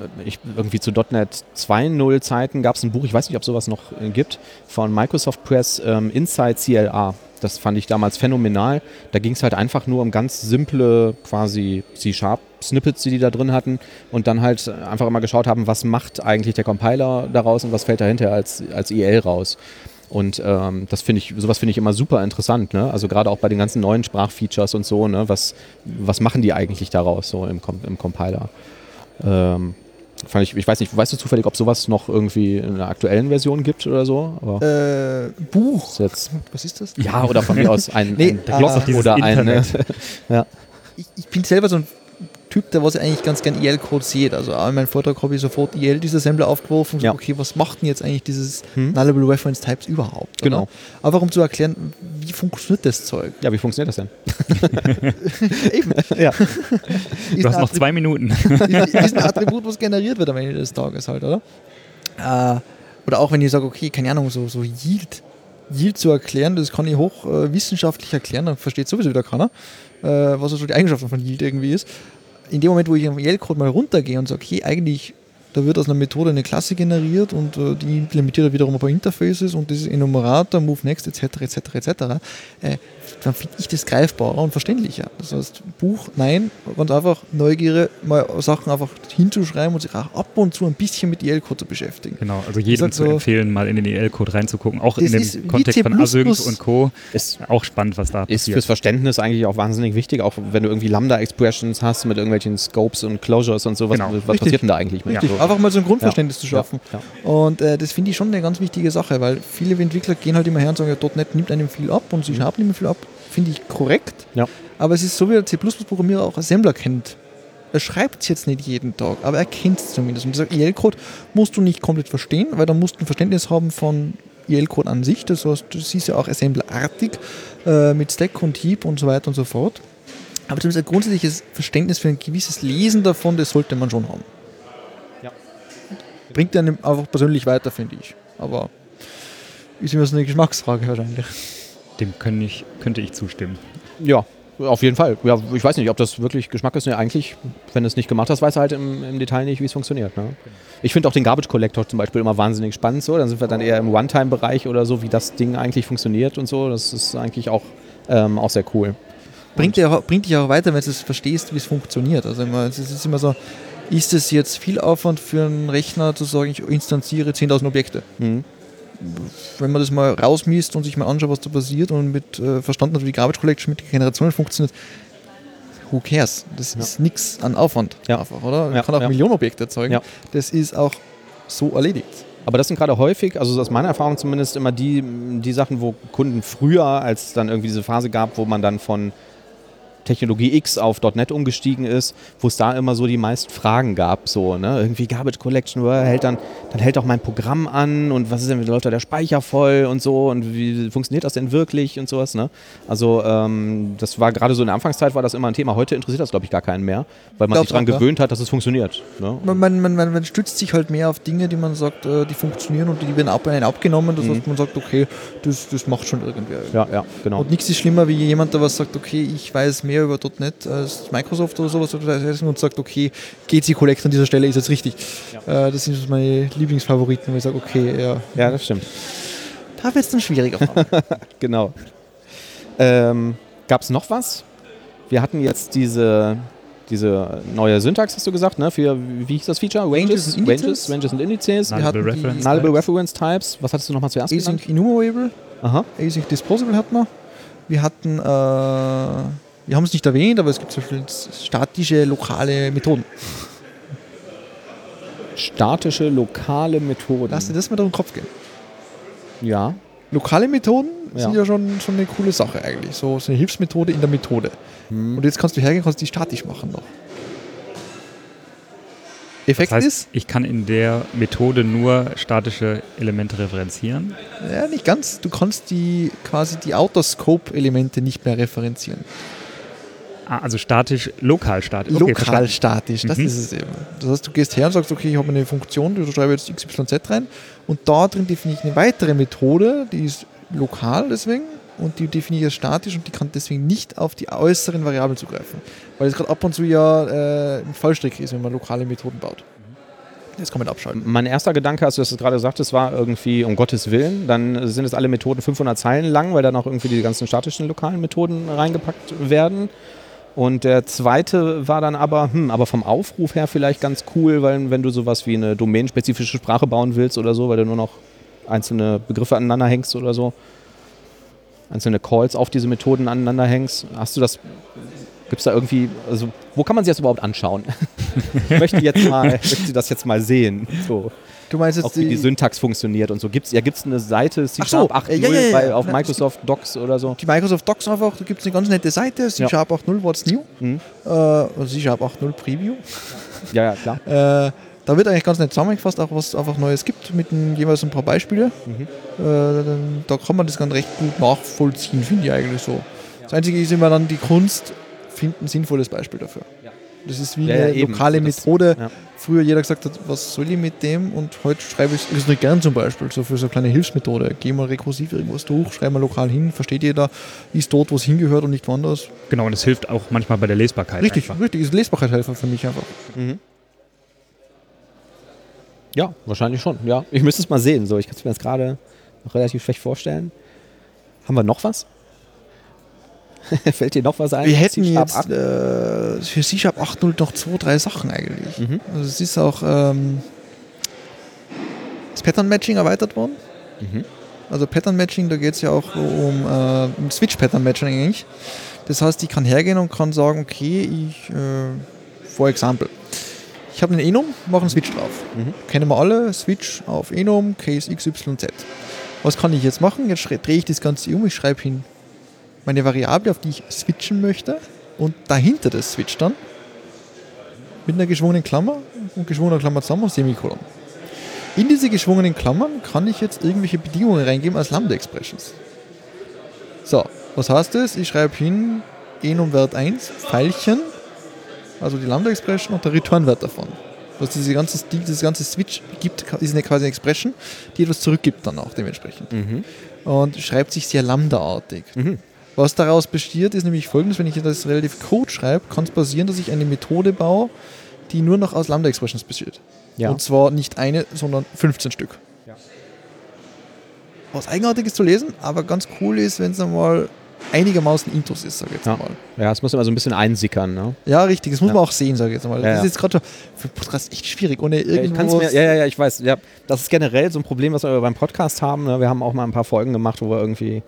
irgendwie zu .NET 2.0 Zeiten gab es ein Buch, ich weiß nicht, ob sowas noch gibt, von Microsoft Press, Inside CLR. Das fand ich damals phänomenal. Da ging es halt einfach nur um ganz simple quasi C-Sharp-Snippets, die da drin hatten und dann halt einfach immer geschaut haben, was macht eigentlich der Compiler daraus und was fällt dahinter als IL raus. Und das finde ich, sowas finde ich immer super interessant, ne? Also gerade auch bei den ganzen neuen Sprachfeatures und so, ne? Was machen die eigentlich daraus so im Compiler? Ich weiß nicht, weißt du zufällig, ob sowas noch irgendwie in einer aktuellen Version gibt oder so? Aber Buch? Ist jetzt, was ist das? Ja, oder von mir aus ein Gloss oder ein... Ne? Ja. Ich bin selber so ein Typ, der was eigentlich ganz gern IL-Code sieht. Also auch in meinem Vortrag habe ich sofort IL, diese Assembler aufgeworfen und gesagt, okay, was macht denn jetzt eigentlich dieses Nullable Reference Types überhaupt? Genau. Oder? Einfach um zu erklären, wie funktioniert das Zeug? Ja, wie funktioniert das denn? Eben. Ja. Du hast noch 2 Minuten. Ist ein Attribut, was generiert wird am Ende des Tages halt, oder? Oder auch wenn ich sage, okay, keine Ahnung, so Yield zu erklären, das kann ich hochwissenschaftlich erklären, dann versteht sowieso wieder keiner, was also die Eigenschaften von Yield irgendwie ist. In dem Moment, wo ich am IL-Code mal runtergehe und sage, okay, eigentlich, da wird aus einer Methode eine Klasse generiert und die implementiert wiederum ein paar Interfaces und das ist Enumerator, Move Next, etc., etc., etc., dann finde ich das greifbarer und verständlicher. Das heißt, Buch, nein, ganz einfach Neugierde, mal Sachen einfach hinzuschreiben und sich auch ab und zu ein bisschen mit IL-Code zu beschäftigen. Genau, also jedem zu empfehlen, mal in den IL-Code reinzugucken, auch in dem Kontext von Async und Co. Ist auch spannend, was da passiert. Ist fürs Verständnis eigentlich auch wahnsinnig wichtig, auch wenn du irgendwie Lambda-Expressions hast mit irgendwelchen Scopes und Closures und so, was passiert denn da eigentlich mit? Richtig. Einfach mal so ein Grundverständnis zu schaffen. Ja. Ja. Und das finde ich schon eine ganz wichtige Sache, weil viele Entwickler gehen halt immer her und sagen, ja, .NET nimmt einem viel ab und C-Sharp nimmt viel ab. Finde ich korrekt, ja. Aber es ist so, wie der C++-Programmierer auch Assembler kennt. Er schreibt es jetzt nicht jeden Tag, aber er kennt es zumindest. Und dieser IL-Code musst du nicht komplett verstehen, weil da musst du ein Verständnis haben von IL-Code an sich. Das heißt, du siehst ja auch Assembler-artig mit Stack und Heap und so weiter und so fort. Aber zumindest ein grundsätzliches Verständnis für ein gewisses Lesen davon, das sollte man schon haben. Ja. Bringt einen einfach persönlich weiter, finde ich. Aber ist immer so eine Geschmacksfrage wahrscheinlich. Dem könnte ich zustimmen. Ja, auf jeden Fall. Ja, ich weiß nicht, ob das wirklich Geschmack ist. Nee, eigentlich, wenn du es nicht gemacht hast, weißt du halt im Detail nicht, wie es funktioniert. Ne? Ich finde auch den Garbage Collector zum Beispiel immer wahnsinnig spannend. So. Dann sind wir dann eher im One-Time-Bereich oder so, wie das Ding eigentlich funktioniert und so. Das ist eigentlich auch sehr cool. Bringt dich auch weiter, wenn du es verstehst, wie es funktioniert. Also es ist immer so, ist es jetzt viel Aufwand für einen Rechner zu sagen, ich instanziere 10.000 Objekte? Mhm. Wenn man das mal rausmisst und sich mal anschaut, was da passiert und mit verstanden hat, wie Garbage Collection mit Generationen funktioniert, who cares? Das ist nichts an Aufwand, einfach, oder? Man kann auch Millionen Objekte erzeugen. Ja. Das ist auch so erledigt. Aber das sind gerade häufig, also aus meiner Erfahrung zumindest, immer die Sachen, wo Kunden früher, als es dann irgendwie diese Phase gab, wo man dann von Technologie X auf .NET umgestiegen ist, wo es da immer so die meisten Fragen gab, so, ne? Irgendwie Garbage Collection, dann hält auch mein Programm an und was ist denn, läuft da der Speicher voll und so und wie funktioniert das denn wirklich und sowas, ne? Also das war gerade so in der Anfangszeit war das immer ein Thema, heute interessiert das glaube ich gar keinen mehr, weil man sich daran gewöhnt hat, dass es funktioniert. Ne? Man stützt sich halt mehr auf Dinge, die man sagt, die funktionieren und die werden abgenommen, das heißt, man sagt, okay, das macht schon irgendwer. Ja, ja, genau. Und nichts ist schlimmer, wie jemand, der was sagt, okay, ich weiß mehr über .NET als Microsoft oder sowas und sagt, okay, GC Collect an dieser Stelle ist jetzt richtig. Ja. Das sind meine Lieblingsfavoriten, weil ich sage, okay, ja. Ja, das stimmt. Da wird es dann schwieriger. Genau. Gab es noch was? Wir hatten jetzt diese neue Syntax, hast du gesagt, ne? Für, wie hieß das Feature? Ranges und Indizes. Nullable Reference Types. Was hattest du nochmal zuerst genannt? Async-Enumerable. Async-Disposable hatten wir. Wir hatten... Wir haben es nicht erwähnt, aber es gibt so viele statische, lokale Methoden. Statische, lokale Methoden. Lass dir das mal durch den Kopf gehen. Ja. Lokale Methoden sind ja schon eine coole Sache eigentlich. So eine Hilfsmethode in der Methode. Und jetzt kannst du hergehen, kannst die statisch machen noch. Effekt das heißt, ist? Ich kann in der Methode nur statische Elemente referenzieren? Ja, nicht ganz. Du kannst quasi die Outer-Scope-Elemente nicht mehr referenzieren. Ah, also statisch, lokal statisch. Okay, lokal statisch, das ist es eben. Das heißt, du gehst her und sagst, okay, ich habe eine Funktion, du schreibe jetzt XYZ rein und da drin definiere ich eine weitere Methode, die ist lokal deswegen, und die definiere ich statisch und die kann deswegen nicht auf die äußeren Variablen zugreifen, weil es gerade ab und zu ja ein Fallstrick ist, wenn man lokale Methoden baut. Jetzt kann man abschalten. Mein erster Gedanke, als du das gerade sagtest, war irgendwie, um Gottes Willen, dann sind es alle Methoden 500 Zeilen lang, weil dann auch irgendwie die ganzen statischen lokalen Methoden reingepackt werden. Und der zweite war dann aber, aber vom Aufruf her vielleicht ganz cool, weil wenn du sowas wie eine domänenspezifische Sprache bauen willst oder so, weil du nur noch einzelne Begriffe aneinander hängst oder so, einzelne Calls auf diese Methoden aneinander hängst, hast du das... Gibt es da irgendwie, also wo kann man sich das überhaupt anschauen? Ich möchte das jetzt mal sehen. So. Du meinst jetzt auch, wie die Syntax funktioniert und so. Gibt's eine Seite, C-Sharp 8.0 auf Microsoft Docs oder so? Die Microsoft Docs einfach, da gibt es eine ganz nette Seite, C-Sharp 8.0 What's New, C-Sharp 8.0 Preview. Ja, klar. Da wird eigentlich ganz nett zusammengefasst, auch was es einfach Neues gibt, mit jeweils ein paar Beispiele. Da kann man das ganz recht gut nachvollziehen, finde ich eigentlich so. Das Einzige ist immer dann die Kunst, finden ein sinnvolles Beispiel dafür. Ja. Das ist wie eine lokale Methode. Ja. Früher jeder gesagt hat, was soll ich mit dem? Und heute schreibe ich es nicht gern zum Beispiel, so für so eine kleine Hilfsmethode. Geh mal rekursiv irgendwas durch, schreib mal lokal hin, versteht jeder, ist dort, wo es hingehört und nicht woanders. Genau, und es hilft auch manchmal bei der Lesbarkeit. Richtig, ist ein Lesbarkeitshelfer für mich einfach. Mhm. Ja, wahrscheinlich schon. Ja. Ich müsste es mal sehen. So. Ich kann es mir jetzt gerade noch relativ schlecht vorstellen. Haben wir noch was? Fällt dir noch was ein? Wir hätten jetzt für C-Sharp 8.0 noch 2-3 Sachen eigentlich. Also es ist auch das Pattern Matching erweitert worden. Also Pattern Matching, da geht es ja auch um Switch Pattern Matching eigentlich. Das heißt, ich kann hergehen und kann sagen, okay, for example, ich habe einen Enum, mache einen Switch drauf. Kennen wir alle, Switch auf Enum, Case XYZ. Was kann ich jetzt machen? Jetzt drehe ich das Ganze um, ich schreibe hin meine Variable, auf die ich switchen möchte, und dahinter das Switch dann mit einer geschwungenen Klammer und geschwungener Klammer zusammen und Semikolon. In diese geschwungenen Klammern kann ich jetzt irgendwelche Bedingungen reingeben als Lambda-Expressions. So, was heißt das? Ich schreibe hin Enum-Wert 1, Pfeilchen, also die Lambda-Expression und der Return-Wert davon. Was dieses ganze Switch gibt, ist eine quasi Expression, die etwas zurückgibt dann auch dementsprechend. Und schreibt sich sehr Lambda-artig. Was daraus besteht, ist nämlich folgendes: Wenn ich das relativ Code schreibe, kann es passieren, dass ich eine Methode baue, die nur noch aus Lambda-Expressions besteht. Ja. Und zwar nicht eine, sondern 15 Stück. Ja. Was Eigenartiges zu lesen, aber ganz cool ist, wenn es einmal einigermaßen Intus ist, sage ich jetzt mal. Ja, es muss immer so ein bisschen einsickern, ne? Ja, richtig, das muss man auch sehen, sage ich jetzt mal. Das ist jetzt gerade für Podcast echt schwierig, ohne irgendwas... ich weiß. Ja, das ist generell so ein Problem, was wir beim Podcast haben. Ne? Wir haben auch mal ein paar Folgen gemacht, wo wir irgendwie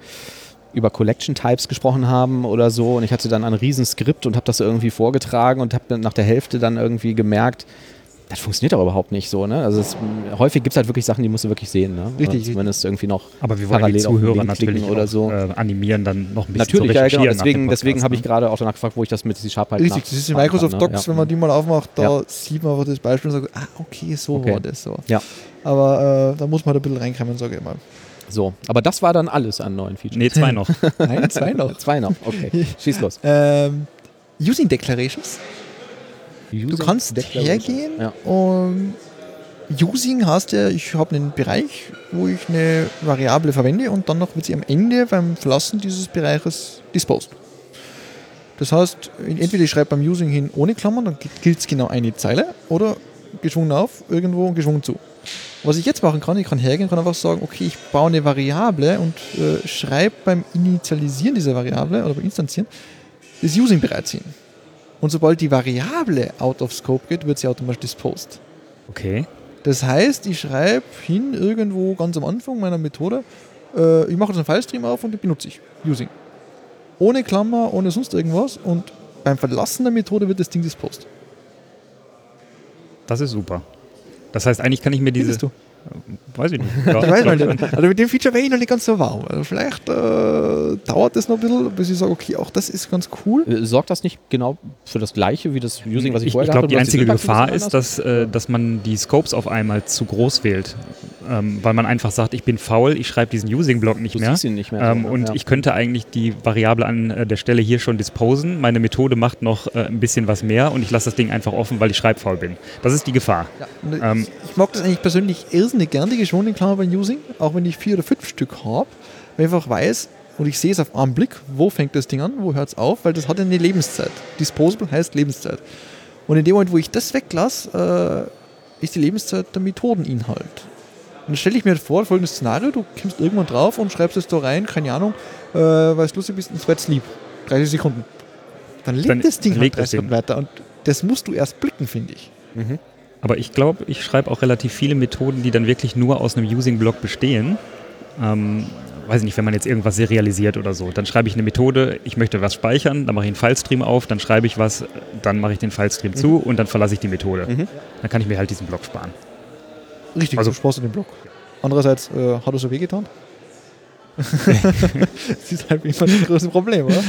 über Collection-Types gesprochen haben oder so, und ich hatte dann ein Riesenskript und habe das irgendwie vorgetragen und habe nach der Hälfte dann irgendwie gemerkt, das funktioniert doch überhaupt nicht so, ne? Also häufig gibt es halt wirklich Sachen, die musst du wirklich sehen, ne? Richtig. Oder zumindest irgendwie noch parallel. Aber wir wollen die Zuhörer natürlich oder so animieren, dann noch ein bisschen zu recherchieren. Natürlich, deswegen habe ich gerade auch danach gefragt, wo ich das mit C-Sharp halt nachmachen kann. Richtig, das ist in Microsoft Docs, wenn man die mal aufmacht, da sieht man einfach das Beispiel und sagt, okay, so war das so. Ja. Aber da muss man halt ein bisschen reinkommen, sage ich mal. So, aber das war dann alles an neuen Features. Nee, 2 noch. Nein, 2 noch. 2 noch, okay. Schieß los. Using Declarations. Du kannst hergehen und Using heißt ja, ich habe einen Bereich, wo ich eine Variable verwende und dann noch wird sie am Ende beim Verlassen dieses Bereiches disposed. Das heißt, entweder ich schreibe beim Using hin ohne Klammern, dann gilt es genau eine Zeile, oder geschwungen auf, irgendwo und geschwungen zu. Was ich jetzt machen kann, ich kann hergehen und einfach sagen, okay, ich baue eine Variable und schreibe beim Initialisieren dieser Variable oder beim Instanzieren das Using bereits hin. Und sobald die Variable out of scope geht, wird sie automatisch disposed. Okay. Das heißt, ich schreibe hin irgendwo ganz am Anfang meiner Methode, ich mache jetzt einen Filestream auf und den benutze ich. Using. Ohne Klammer, ohne sonst irgendwas, und beim Verlassen der Methode wird das Ding disposed. Das ist super. Das heißt, eigentlich kann ich mir diese... Weiß ich nicht. Ja, ich weiß nicht. Also mit dem Feature wäre ich noch nicht ganz so warm. Also vielleicht dauert das noch ein bisschen, bis ich sage, okay, auch das ist ganz cool. Sorgt das nicht genau für das Gleiche wie das Using, was ich vorher hatte? Ich glaube, die einzige Gefahr ist, dass man die Scopes auf einmal zu groß wählt. Weil man einfach sagt, ich bin faul, ich schreibe diesen Using-Block nicht mehr. Und ich könnte eigentlich die Variable an der Stelle hier schon disposen. Meine Methode macht noch ein bisschen was mehr und ich lasse das Ding einfach offen, weil ich schreibfaul bin. Das ist die Gefahr. Ja, ich mag das eigentlich persönlich irrsinnig gerne, die geschwungenen Klammern beim Using, auch wenn ich 4 oder 5 Stück habe, weil ich einfach weiß, und ich sehe es auf einen Blick, wo fängt das Ding an, wo hört es auf, weil das hat eine Lebenszeit. Disposable heißt Lebenszeit. Und in dem Moment, wo ich das weglasse, ist die Lebenszeit der Methodeninhalt. Und dann stelle ich mir vor, folgendes Szenario, du kommst irgendwann drauf und schreibst es da rein, keine Ahnung, weil es lustig ist, ins Bett sleep, 30 Sekunden. Dann liegt das Ding halt 30 Sekunden weiter und das musst du erst blicken, finde ich. Mhm. Aber ich glaube, ich schreibe auch relativ viele Methoden, die dann wirklich nur aus einem Using-Block bestehen. Weiß ich nicht, wenn man jetzt irgendwas serialisiert oder so, dann schreibe ich eine Methode, ich möchte was speichern, dann mache ich einen Filestream auf, dann schreibe ich was, dann mache ich den Filestream zu und dann verlasse ich die Methode. Mhm. Dann kann ich mir halt diesen Block sparen. Richtig, also sparst du den Block. Andererseits, hat er so wehgetan? Das ist halt immer das größte Problem, oder?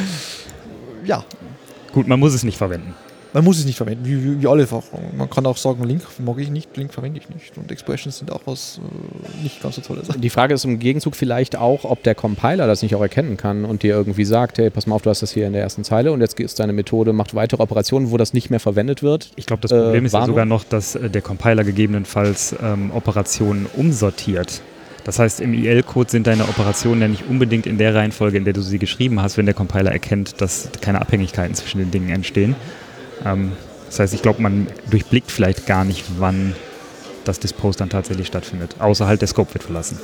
Ja. Gut, man muss es nicht verwenden. Man muss es nicht verwenden, wie alle Fachrichtungen. Man kann auch sagen, Link mag ich nicht, Link verwende ich nicht. Und Expressions sind auch was nicht ganz so Tolles. Die Frage ist im Gegenzug vielleicht auch, ob der Compiler das nicht auch erkennen kann und dir irgendwie sagt, hey, pass mal auf, du hast das hier in der ersten Zeile und jetzt ist deine Methode, macht weitere Operationen, wo das nicht mehr verwendet wird. Ich glaube, das Problem ist ja sogar noch, dass der Compiler gegebenenfalls Operationen umsortiert. Das heißt, im IL-Code sind deine Operationen ja nicht unbedingt in der Reihenfolge, in der du sie geschrieben hast, wenn der Compiler erkennt, dass keine Abhängigkeiten zwischen den Dingen entstehen. Das heißt, ich glaube, man durchblickt vielleicht gar nicht, wann das Dispose dann tatsächlich stattfindet. Außer halt der Scope wird verlassen.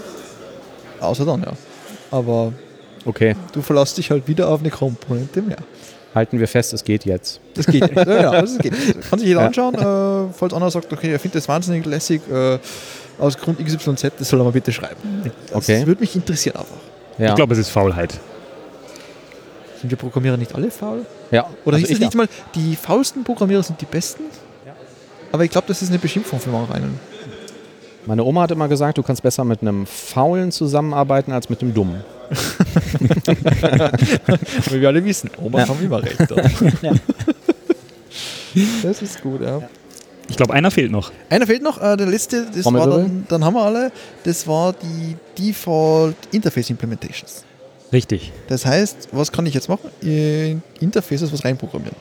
Außer dann, ja. Aber okay. Du verlässt dich halt wieder auf eine Komponente mehr. Halten wir fest, es geht jetzt. Das geht jetzt. Ja, also es geht. Kann sich jeder anschauen. Falls einer sagt, okay, er findet das wahnsinnig lässig, aus Grund XYZ, das soll er mal bitte schreiben. Das würde mich interessieren einfach. Ja. Ich glaube, es ist Faulheit. Sind wir Programmierer nicht alle faul? Ja. Oder also ist es nicht mal, die faulsten Programmierer sind die besten? Ja. Aber ich glaube, das ist eine Beschimpfung für einen. Meine Oma hat immer gesagt, du kannst besser mit einem Faulen zusammenarbeiten als mit einem Dummen. Wie wir alle wissen, Oma haben immer recht. Ja. Das ist gut, ja. Ich glaube, einer fehlt noch. Einer fehlt noch, der letzte, das war dann haben wir alle, das war die Default Interface Implementations. Richtig. Das heißt, was kann ich jetzt machen? In Interfaces was reinprogrammieren.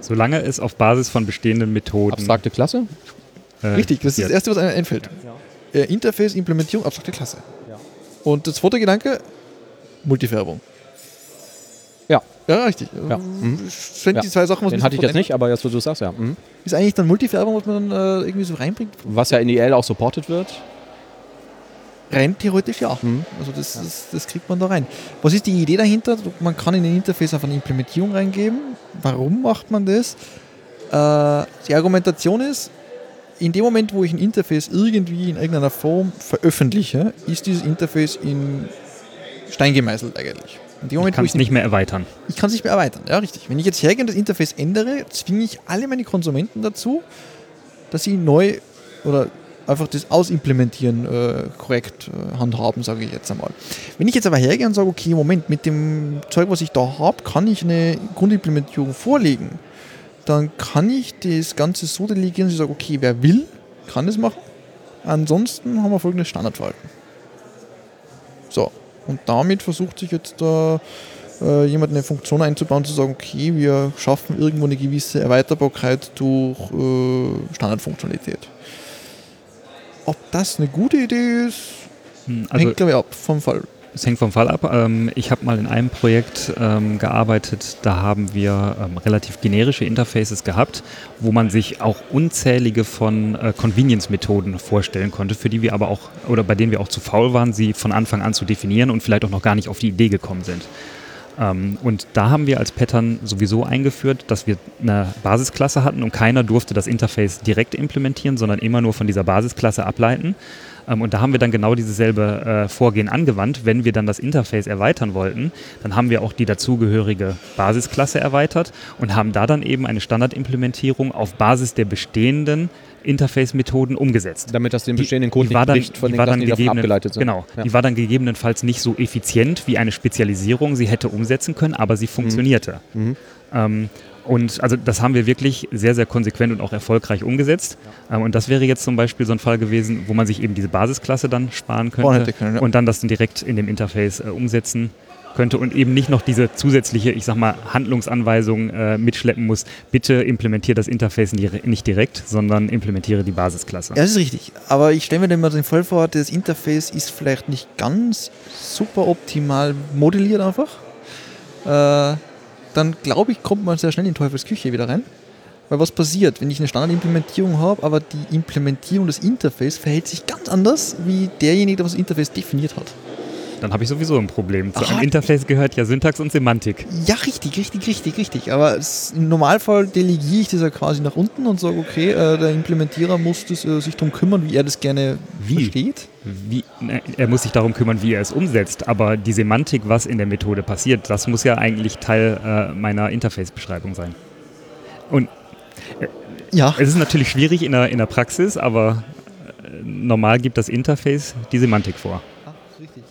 Solange es auf Basis von bestehenden Methoden... Abstrakte Klasse? Richtig, das ist das Erste, was einem einfällt. Ja. Interface, Implementierung, abstrakte Klasse. Ja. Und das zweite Gedanke, Multifärbung. Ja. Ja, richtig. Ja. Ich finde die zwei Sachen... Den hatte ich jetzt nicht, aber jetzt, wo du es sagst, ja. Mhm. Ist eigentlich dann Multifärbung, was man dann irgendwie so reinbringt? Was ja in IL auch supported wird. Rein theoretisch ja. Also das kriegt man da rein. Was ist die Idee dahinter? Man kann in den Interface einfach eine Implementierung reingeben. Warum macht man das? Die Argumentation ist, in dem Moment, wo ich ein Interface irgendwie in irgendeiner Form veröffentliche, ist dieses Interface in Stein gemeißelt eigentlich. In dem Moment, ich kann es nicht mehr erweitern. Ich kann es nicht mehr erweitern, ja richtig. Wenn ich jetzt hergehe und das Interface ändere, zwinge ich alle meine Konsumenten dazu, dass sie neu oder einfach das Ausimplementieren korrekt handhaben, sage ich jetzt einmal. Wenn ich jetzt aber hergehe und sage, okay, Moment, mit dem Zeug, was ich da habe, kann ich eine Grundimplementierung vorlegen, dann kann ich das Ganze so delegieren, dass ich sage, okay, wer will, kann das machen. Ansonsten haben wir folgendes Standardverhalten. So, und damit versucht sich jetzt da jemand eine Funktion einzubauen, zu sagen, okay, wir schaffen irgendwo eine gewisse Erweiterbarkeit durch Standardfunktionalität. Ob das eine gute Idee ist, also hängt, glaube ich, ab vom Fall. Es hängt vom Fall ab. Ich habe mal in einem Projekt gearbeitet, da haben wir relativ generische Interfaces gehabt, wo man sich auch unzählige von Convenience-Methoden vorstellen konnte, für die wir aber auch, oder bei denen wir auch zu faul waren, sie von Anfang an zu definieren und vielleicht auch noch gar nicht auf die Idee gekommen sind. Und da haben wir als Pattern sowieso eingeführt, dass wir eine Basisklasse hatten und keiner durfte das Interface direkt implementieren, sondern immer nur von dieser Basisklasse ableiten. Und da haben wir dann genau dieses selbe Vorgehen angewandt. Wenn wir dann das Interface erweitern wollten, dann haben wir auch die dazugehörige Basisklasse erweitert und haben da dann eben eine Standardimplementierung auf Basis der bestehenden Interface-Methoden umgesetzt. Damit das den bestehenden Code nicht bricht von den Klassen, die davon abgeleitet sind. Genau. Ja. Die war dann gegebenenfalls nicht so effizient wie eine Spezialisierung. Sie hätte umsetzen können, aber sie funktionierte. Mhm. Und also das haben wir wirklich sehr, sehr konsequent und auch erfolgreich umgesetzt. Ja. Und das wäre jetzt zum Beispiel so ein Fall gewesen, wo man sich eben diese Basisklasse dann sparen könnte und dann das dann direkt in dem Interface umsetzen. könnte und eben nicht noch diese zusätzliche, ich sag mal, Handlungsanweisung mitschleppen muss. Bitte implementiere das Interface nicht direkt, sondern implementiere die Basisklasse. Ja, das ist richtig. Aber ich stelle mir dann mal den Fall vor, das Interface ist vielleicht nicht ganz super optimal modelliert einfach. Dann glaube ich, kommt man sehr schnell in Teufelsküche wieder rein. Weil was passiert, wenn ich eine Standardimplementierung habe, aber die Implementierung des Interface verhält sich ganz anders, wie derjenige, der das Interface definiert hat? Dann habe ich sowieso ein Problem. Zu einem Interface gehört ja Syntax und Semantik. Ja, richtig. Aber im Normalfall delegiere ich das ja quasi nach unten und sage, okay, der Implementierer muss das, sich darum kümmern, wie er das gerne versteht. Er muss sich darum kümmern, wie er es umsetzt. Aber die Semantik, was in der Methode passiert, das muss ja eigentlich Teil meiner Interface-Beschreibung sein. Und ja. Es ist natürlich schwierig in der Praxis, aber normal gibt das Interface die Semantik vor. Ach, richtig.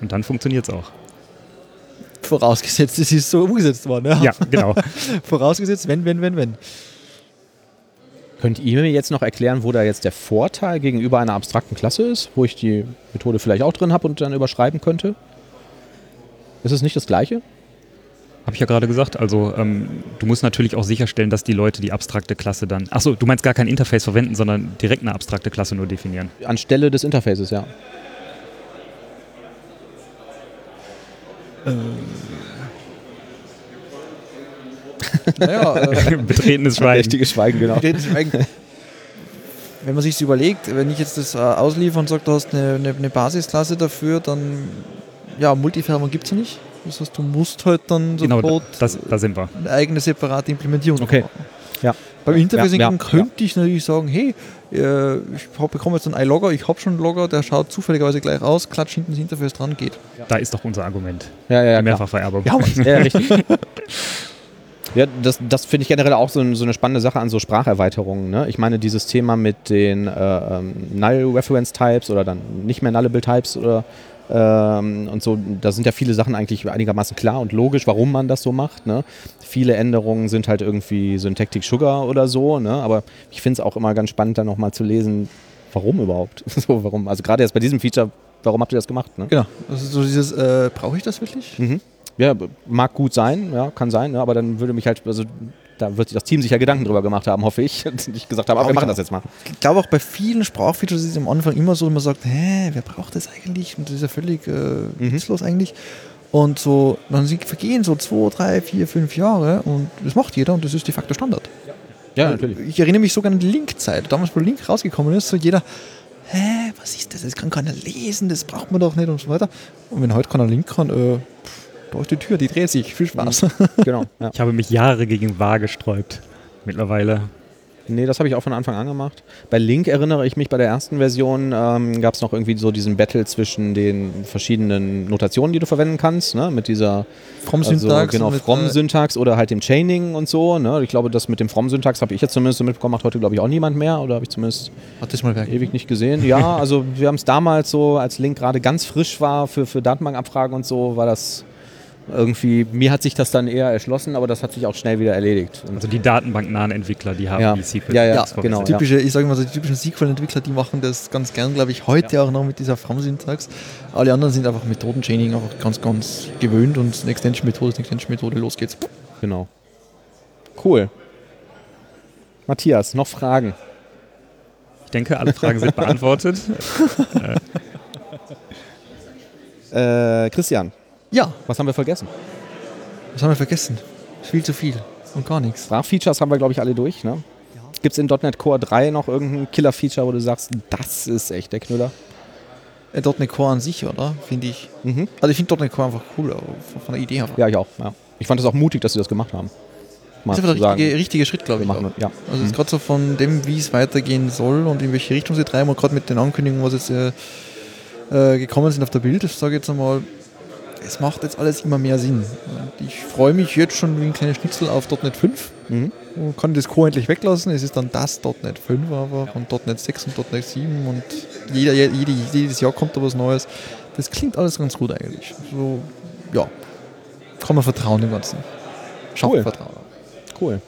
Und dann funktioniert es auch. Vorausgesetzt, es ist so umgesetzt worden. Ja, genau. Vorausgesetzt, wenn. Könnt ihr mir jetzt noch erklären, wo da jetzt der Vorteil gegenüber einer abstrakten Klasse ist, wo ich die Methode vielleicht auch drin habe und dann überschreiben könnte? Ist es nicht das Gleiche? Habe ich ja gerade gesagt, also du musst natürlich auch sicherstellen, dass die Leute die abstrakte Klasse dann... Achso, du meinst gar kein Interface verwenden, sondern direkt eine abstrakte Klasse nur definieren. Anstelle des Interfaces, ja. Naja, betretenes Schweigen. Richtiges Schweigen, genau. Betretenes Schweigen. Wenn man sich das überlegt, wenn ich jetzt das ausliefere und sage, du hast eine Basisklasse dafür, dann... Ja, Multifirmen gibt es ja nicht. Das heißt, du musst halt dann sofort eine eigene separate Implementierung machen. Ja. Beim Interface könnte ich natürlich sagen, hey, ich bekomme jetzt einen iLogger, ich habe schon einen Logger, der schaut zufälligerweise gleich aus, klatscht hinten das Interface dran, geht. Ja. Da ist doch unser Argument. Ja, Mehrfachvererbung. Ja, richtig. Ja, das finde ich generell auch so eine spannende Sache an so Spracherweiterungen. Ne? Ich meine, dieses Thema mit den Null Reference Types oder dann nicht mehr Nullable Types oder und so, da sind ja viele Sachen eigentlich einigermaßen klar und logisch, warum man das so macht. Ne? Viele Änderungen sind halt irgendwie Syntactic Sugar oder so, ne? Aber ich finde es auch immer ganz spannend, dann nochmal zu lesen, warum überhaupt? So, warum? Also gerade jetzt bei diesem Feature, warum habt ihr das gemacht? Ne? Genau, also so dieses, brauche ich das wirklich? Mhm. Ja, mag gut sein, ja, kann sein, ne? Aber dann würde mich halt, also da wird sich das Team sicher Gedanken drüber gemacht haben, hoffe ich, und nicht gesagt haben, aber wir machen das jetzt mal. Ich glaube auch bei vielen Sprachfeatures ist es am Anfang immer so, dass man sagt, wer braucht das eigentlich? Und das ist ja völlig witzlos eigentlich. Und so, dann vergehen so 2, 3, 4, 5 Jahre und das macht jeder und das ist de facto Standard. Ja, natürlich. Ich erinnere mich sogar an die Link-Zeit. Damals, wo Link rausgekommen ist, so jeder, was ist das? Das kann keiner lesen, das braucht man doch nicht und so weiter. Und wenn heute keiner Link kann, durch die Tür, die dreht sich. Viel Spaß. Genau. Ja. Ich habe mich Jahre gegen wahr gesträubt. Mittlerweile. Nee, das habe ich auch von Anfang an gemacht. Bei Link erinnere ich mich, bei der ersten Version gab es noch irgendwie so diesen Battle zwischen den verschiedenen Notationen, die du verwenden kannst, ne? Mit dieser From-Syntax. Genau, From-Syntax oder halt dem Chaining und so. Ne? Ich glaube, das mit dem From-Syntax habe ich jetzt zumindest mitbekommen, macht heute, glaube ich, auch niemand mehr. Oder habe ich zumindest ewig nicht gesehen. Ja, also wir haben es damals so, als Link gerade ganz frisch war für Datenbankabfragen und so, war das... Irgendwie, mir hat sich das dann eher erschlossen, aber das hat sich auch schnell wieder erledigt. Also die datenbanknahen Entwickler, die haben die SQL. Ja, genau. Ich sage mal so, die typischen SQL-Entwickler, die machen das ganz gern, glaube ich, heute auch noch mit dieser From-Syntax. Alle anderen sind einfach Methoden-Chaining einfach ganz, ganz gewöhnt und eine Extension-Methode ist eine Extension-Methode, los geht's. Genau. Cool. Matthias, noch Fragen? Ich denke, alle Fragen sind beantwortet. Christian. Ja. Was haben wir vergessen? Viel zu viel und gar nichts. Sprachfeatures haben wir, glaube ich, alle durch. Ne? Ja. Gibt es in .NET Core 3 noch irgendein Killer-Feature, wo du sagst, das ist echt der Knüller? .NET Core an sich, oder? Finde ich. Mhm. Also ich finde .NET Core einfach cool, von der Idee her. Ja, ich auch. Ja. Ich fand es auch mutig, dass sie das gemacht haben. Das ist einfach der richtige Schritt, glaube ich. Ja. Also es ist gerade so von dem, wie es weitergehen soll und in welche Richtung sie treiben und gerade mit den Ankündigungen, was jetzt gekommen sind auf der Bild, das sage ich jetzt einmal, es macht jetzt alles immer mehr Sinn. Ich freue mich jetzt schon wie ein kleiner Schnitzel auf .NET 5 und kann das Core endlich weglassen. Es ist dann das .NET 5 aber und .NET 6 und .NET 7 und jedes Jahr kommt da was Neues. Das klingt alles ganz gut eigentlich. So, ja, kann man vertrauen im Ganzen. Schafft Vertrauen. Cool.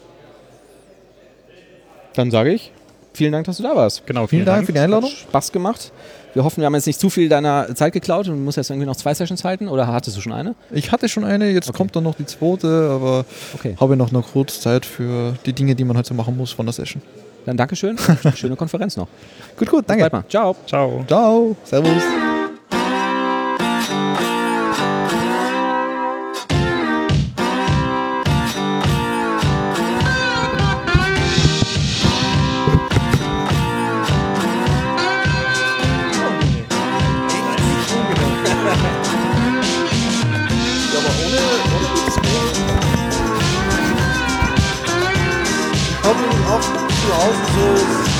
Dann sage ich vielen Dank, dass du da warst. Genau, vielen Dank für die Einladung. Hat Spaß gemacht. Wir hoffen, wir haben jetzt nicht zu viel deiner Zeit geklaut und du musst jetzt irgendwie noch 2 Sessions halten. Oder hattest du schon eine? Ich hatte schon eine, jetzt kommt dann noch die 2. Aber habe ich noch eine kurze Zeit für die Dinge, die man heute so machen muss von der Session. Dann Dankeschön. Schöne Konferenz noch. Gut, danke. Mal. Ciao. Ciao. Ciao. Servus. Zu Hause so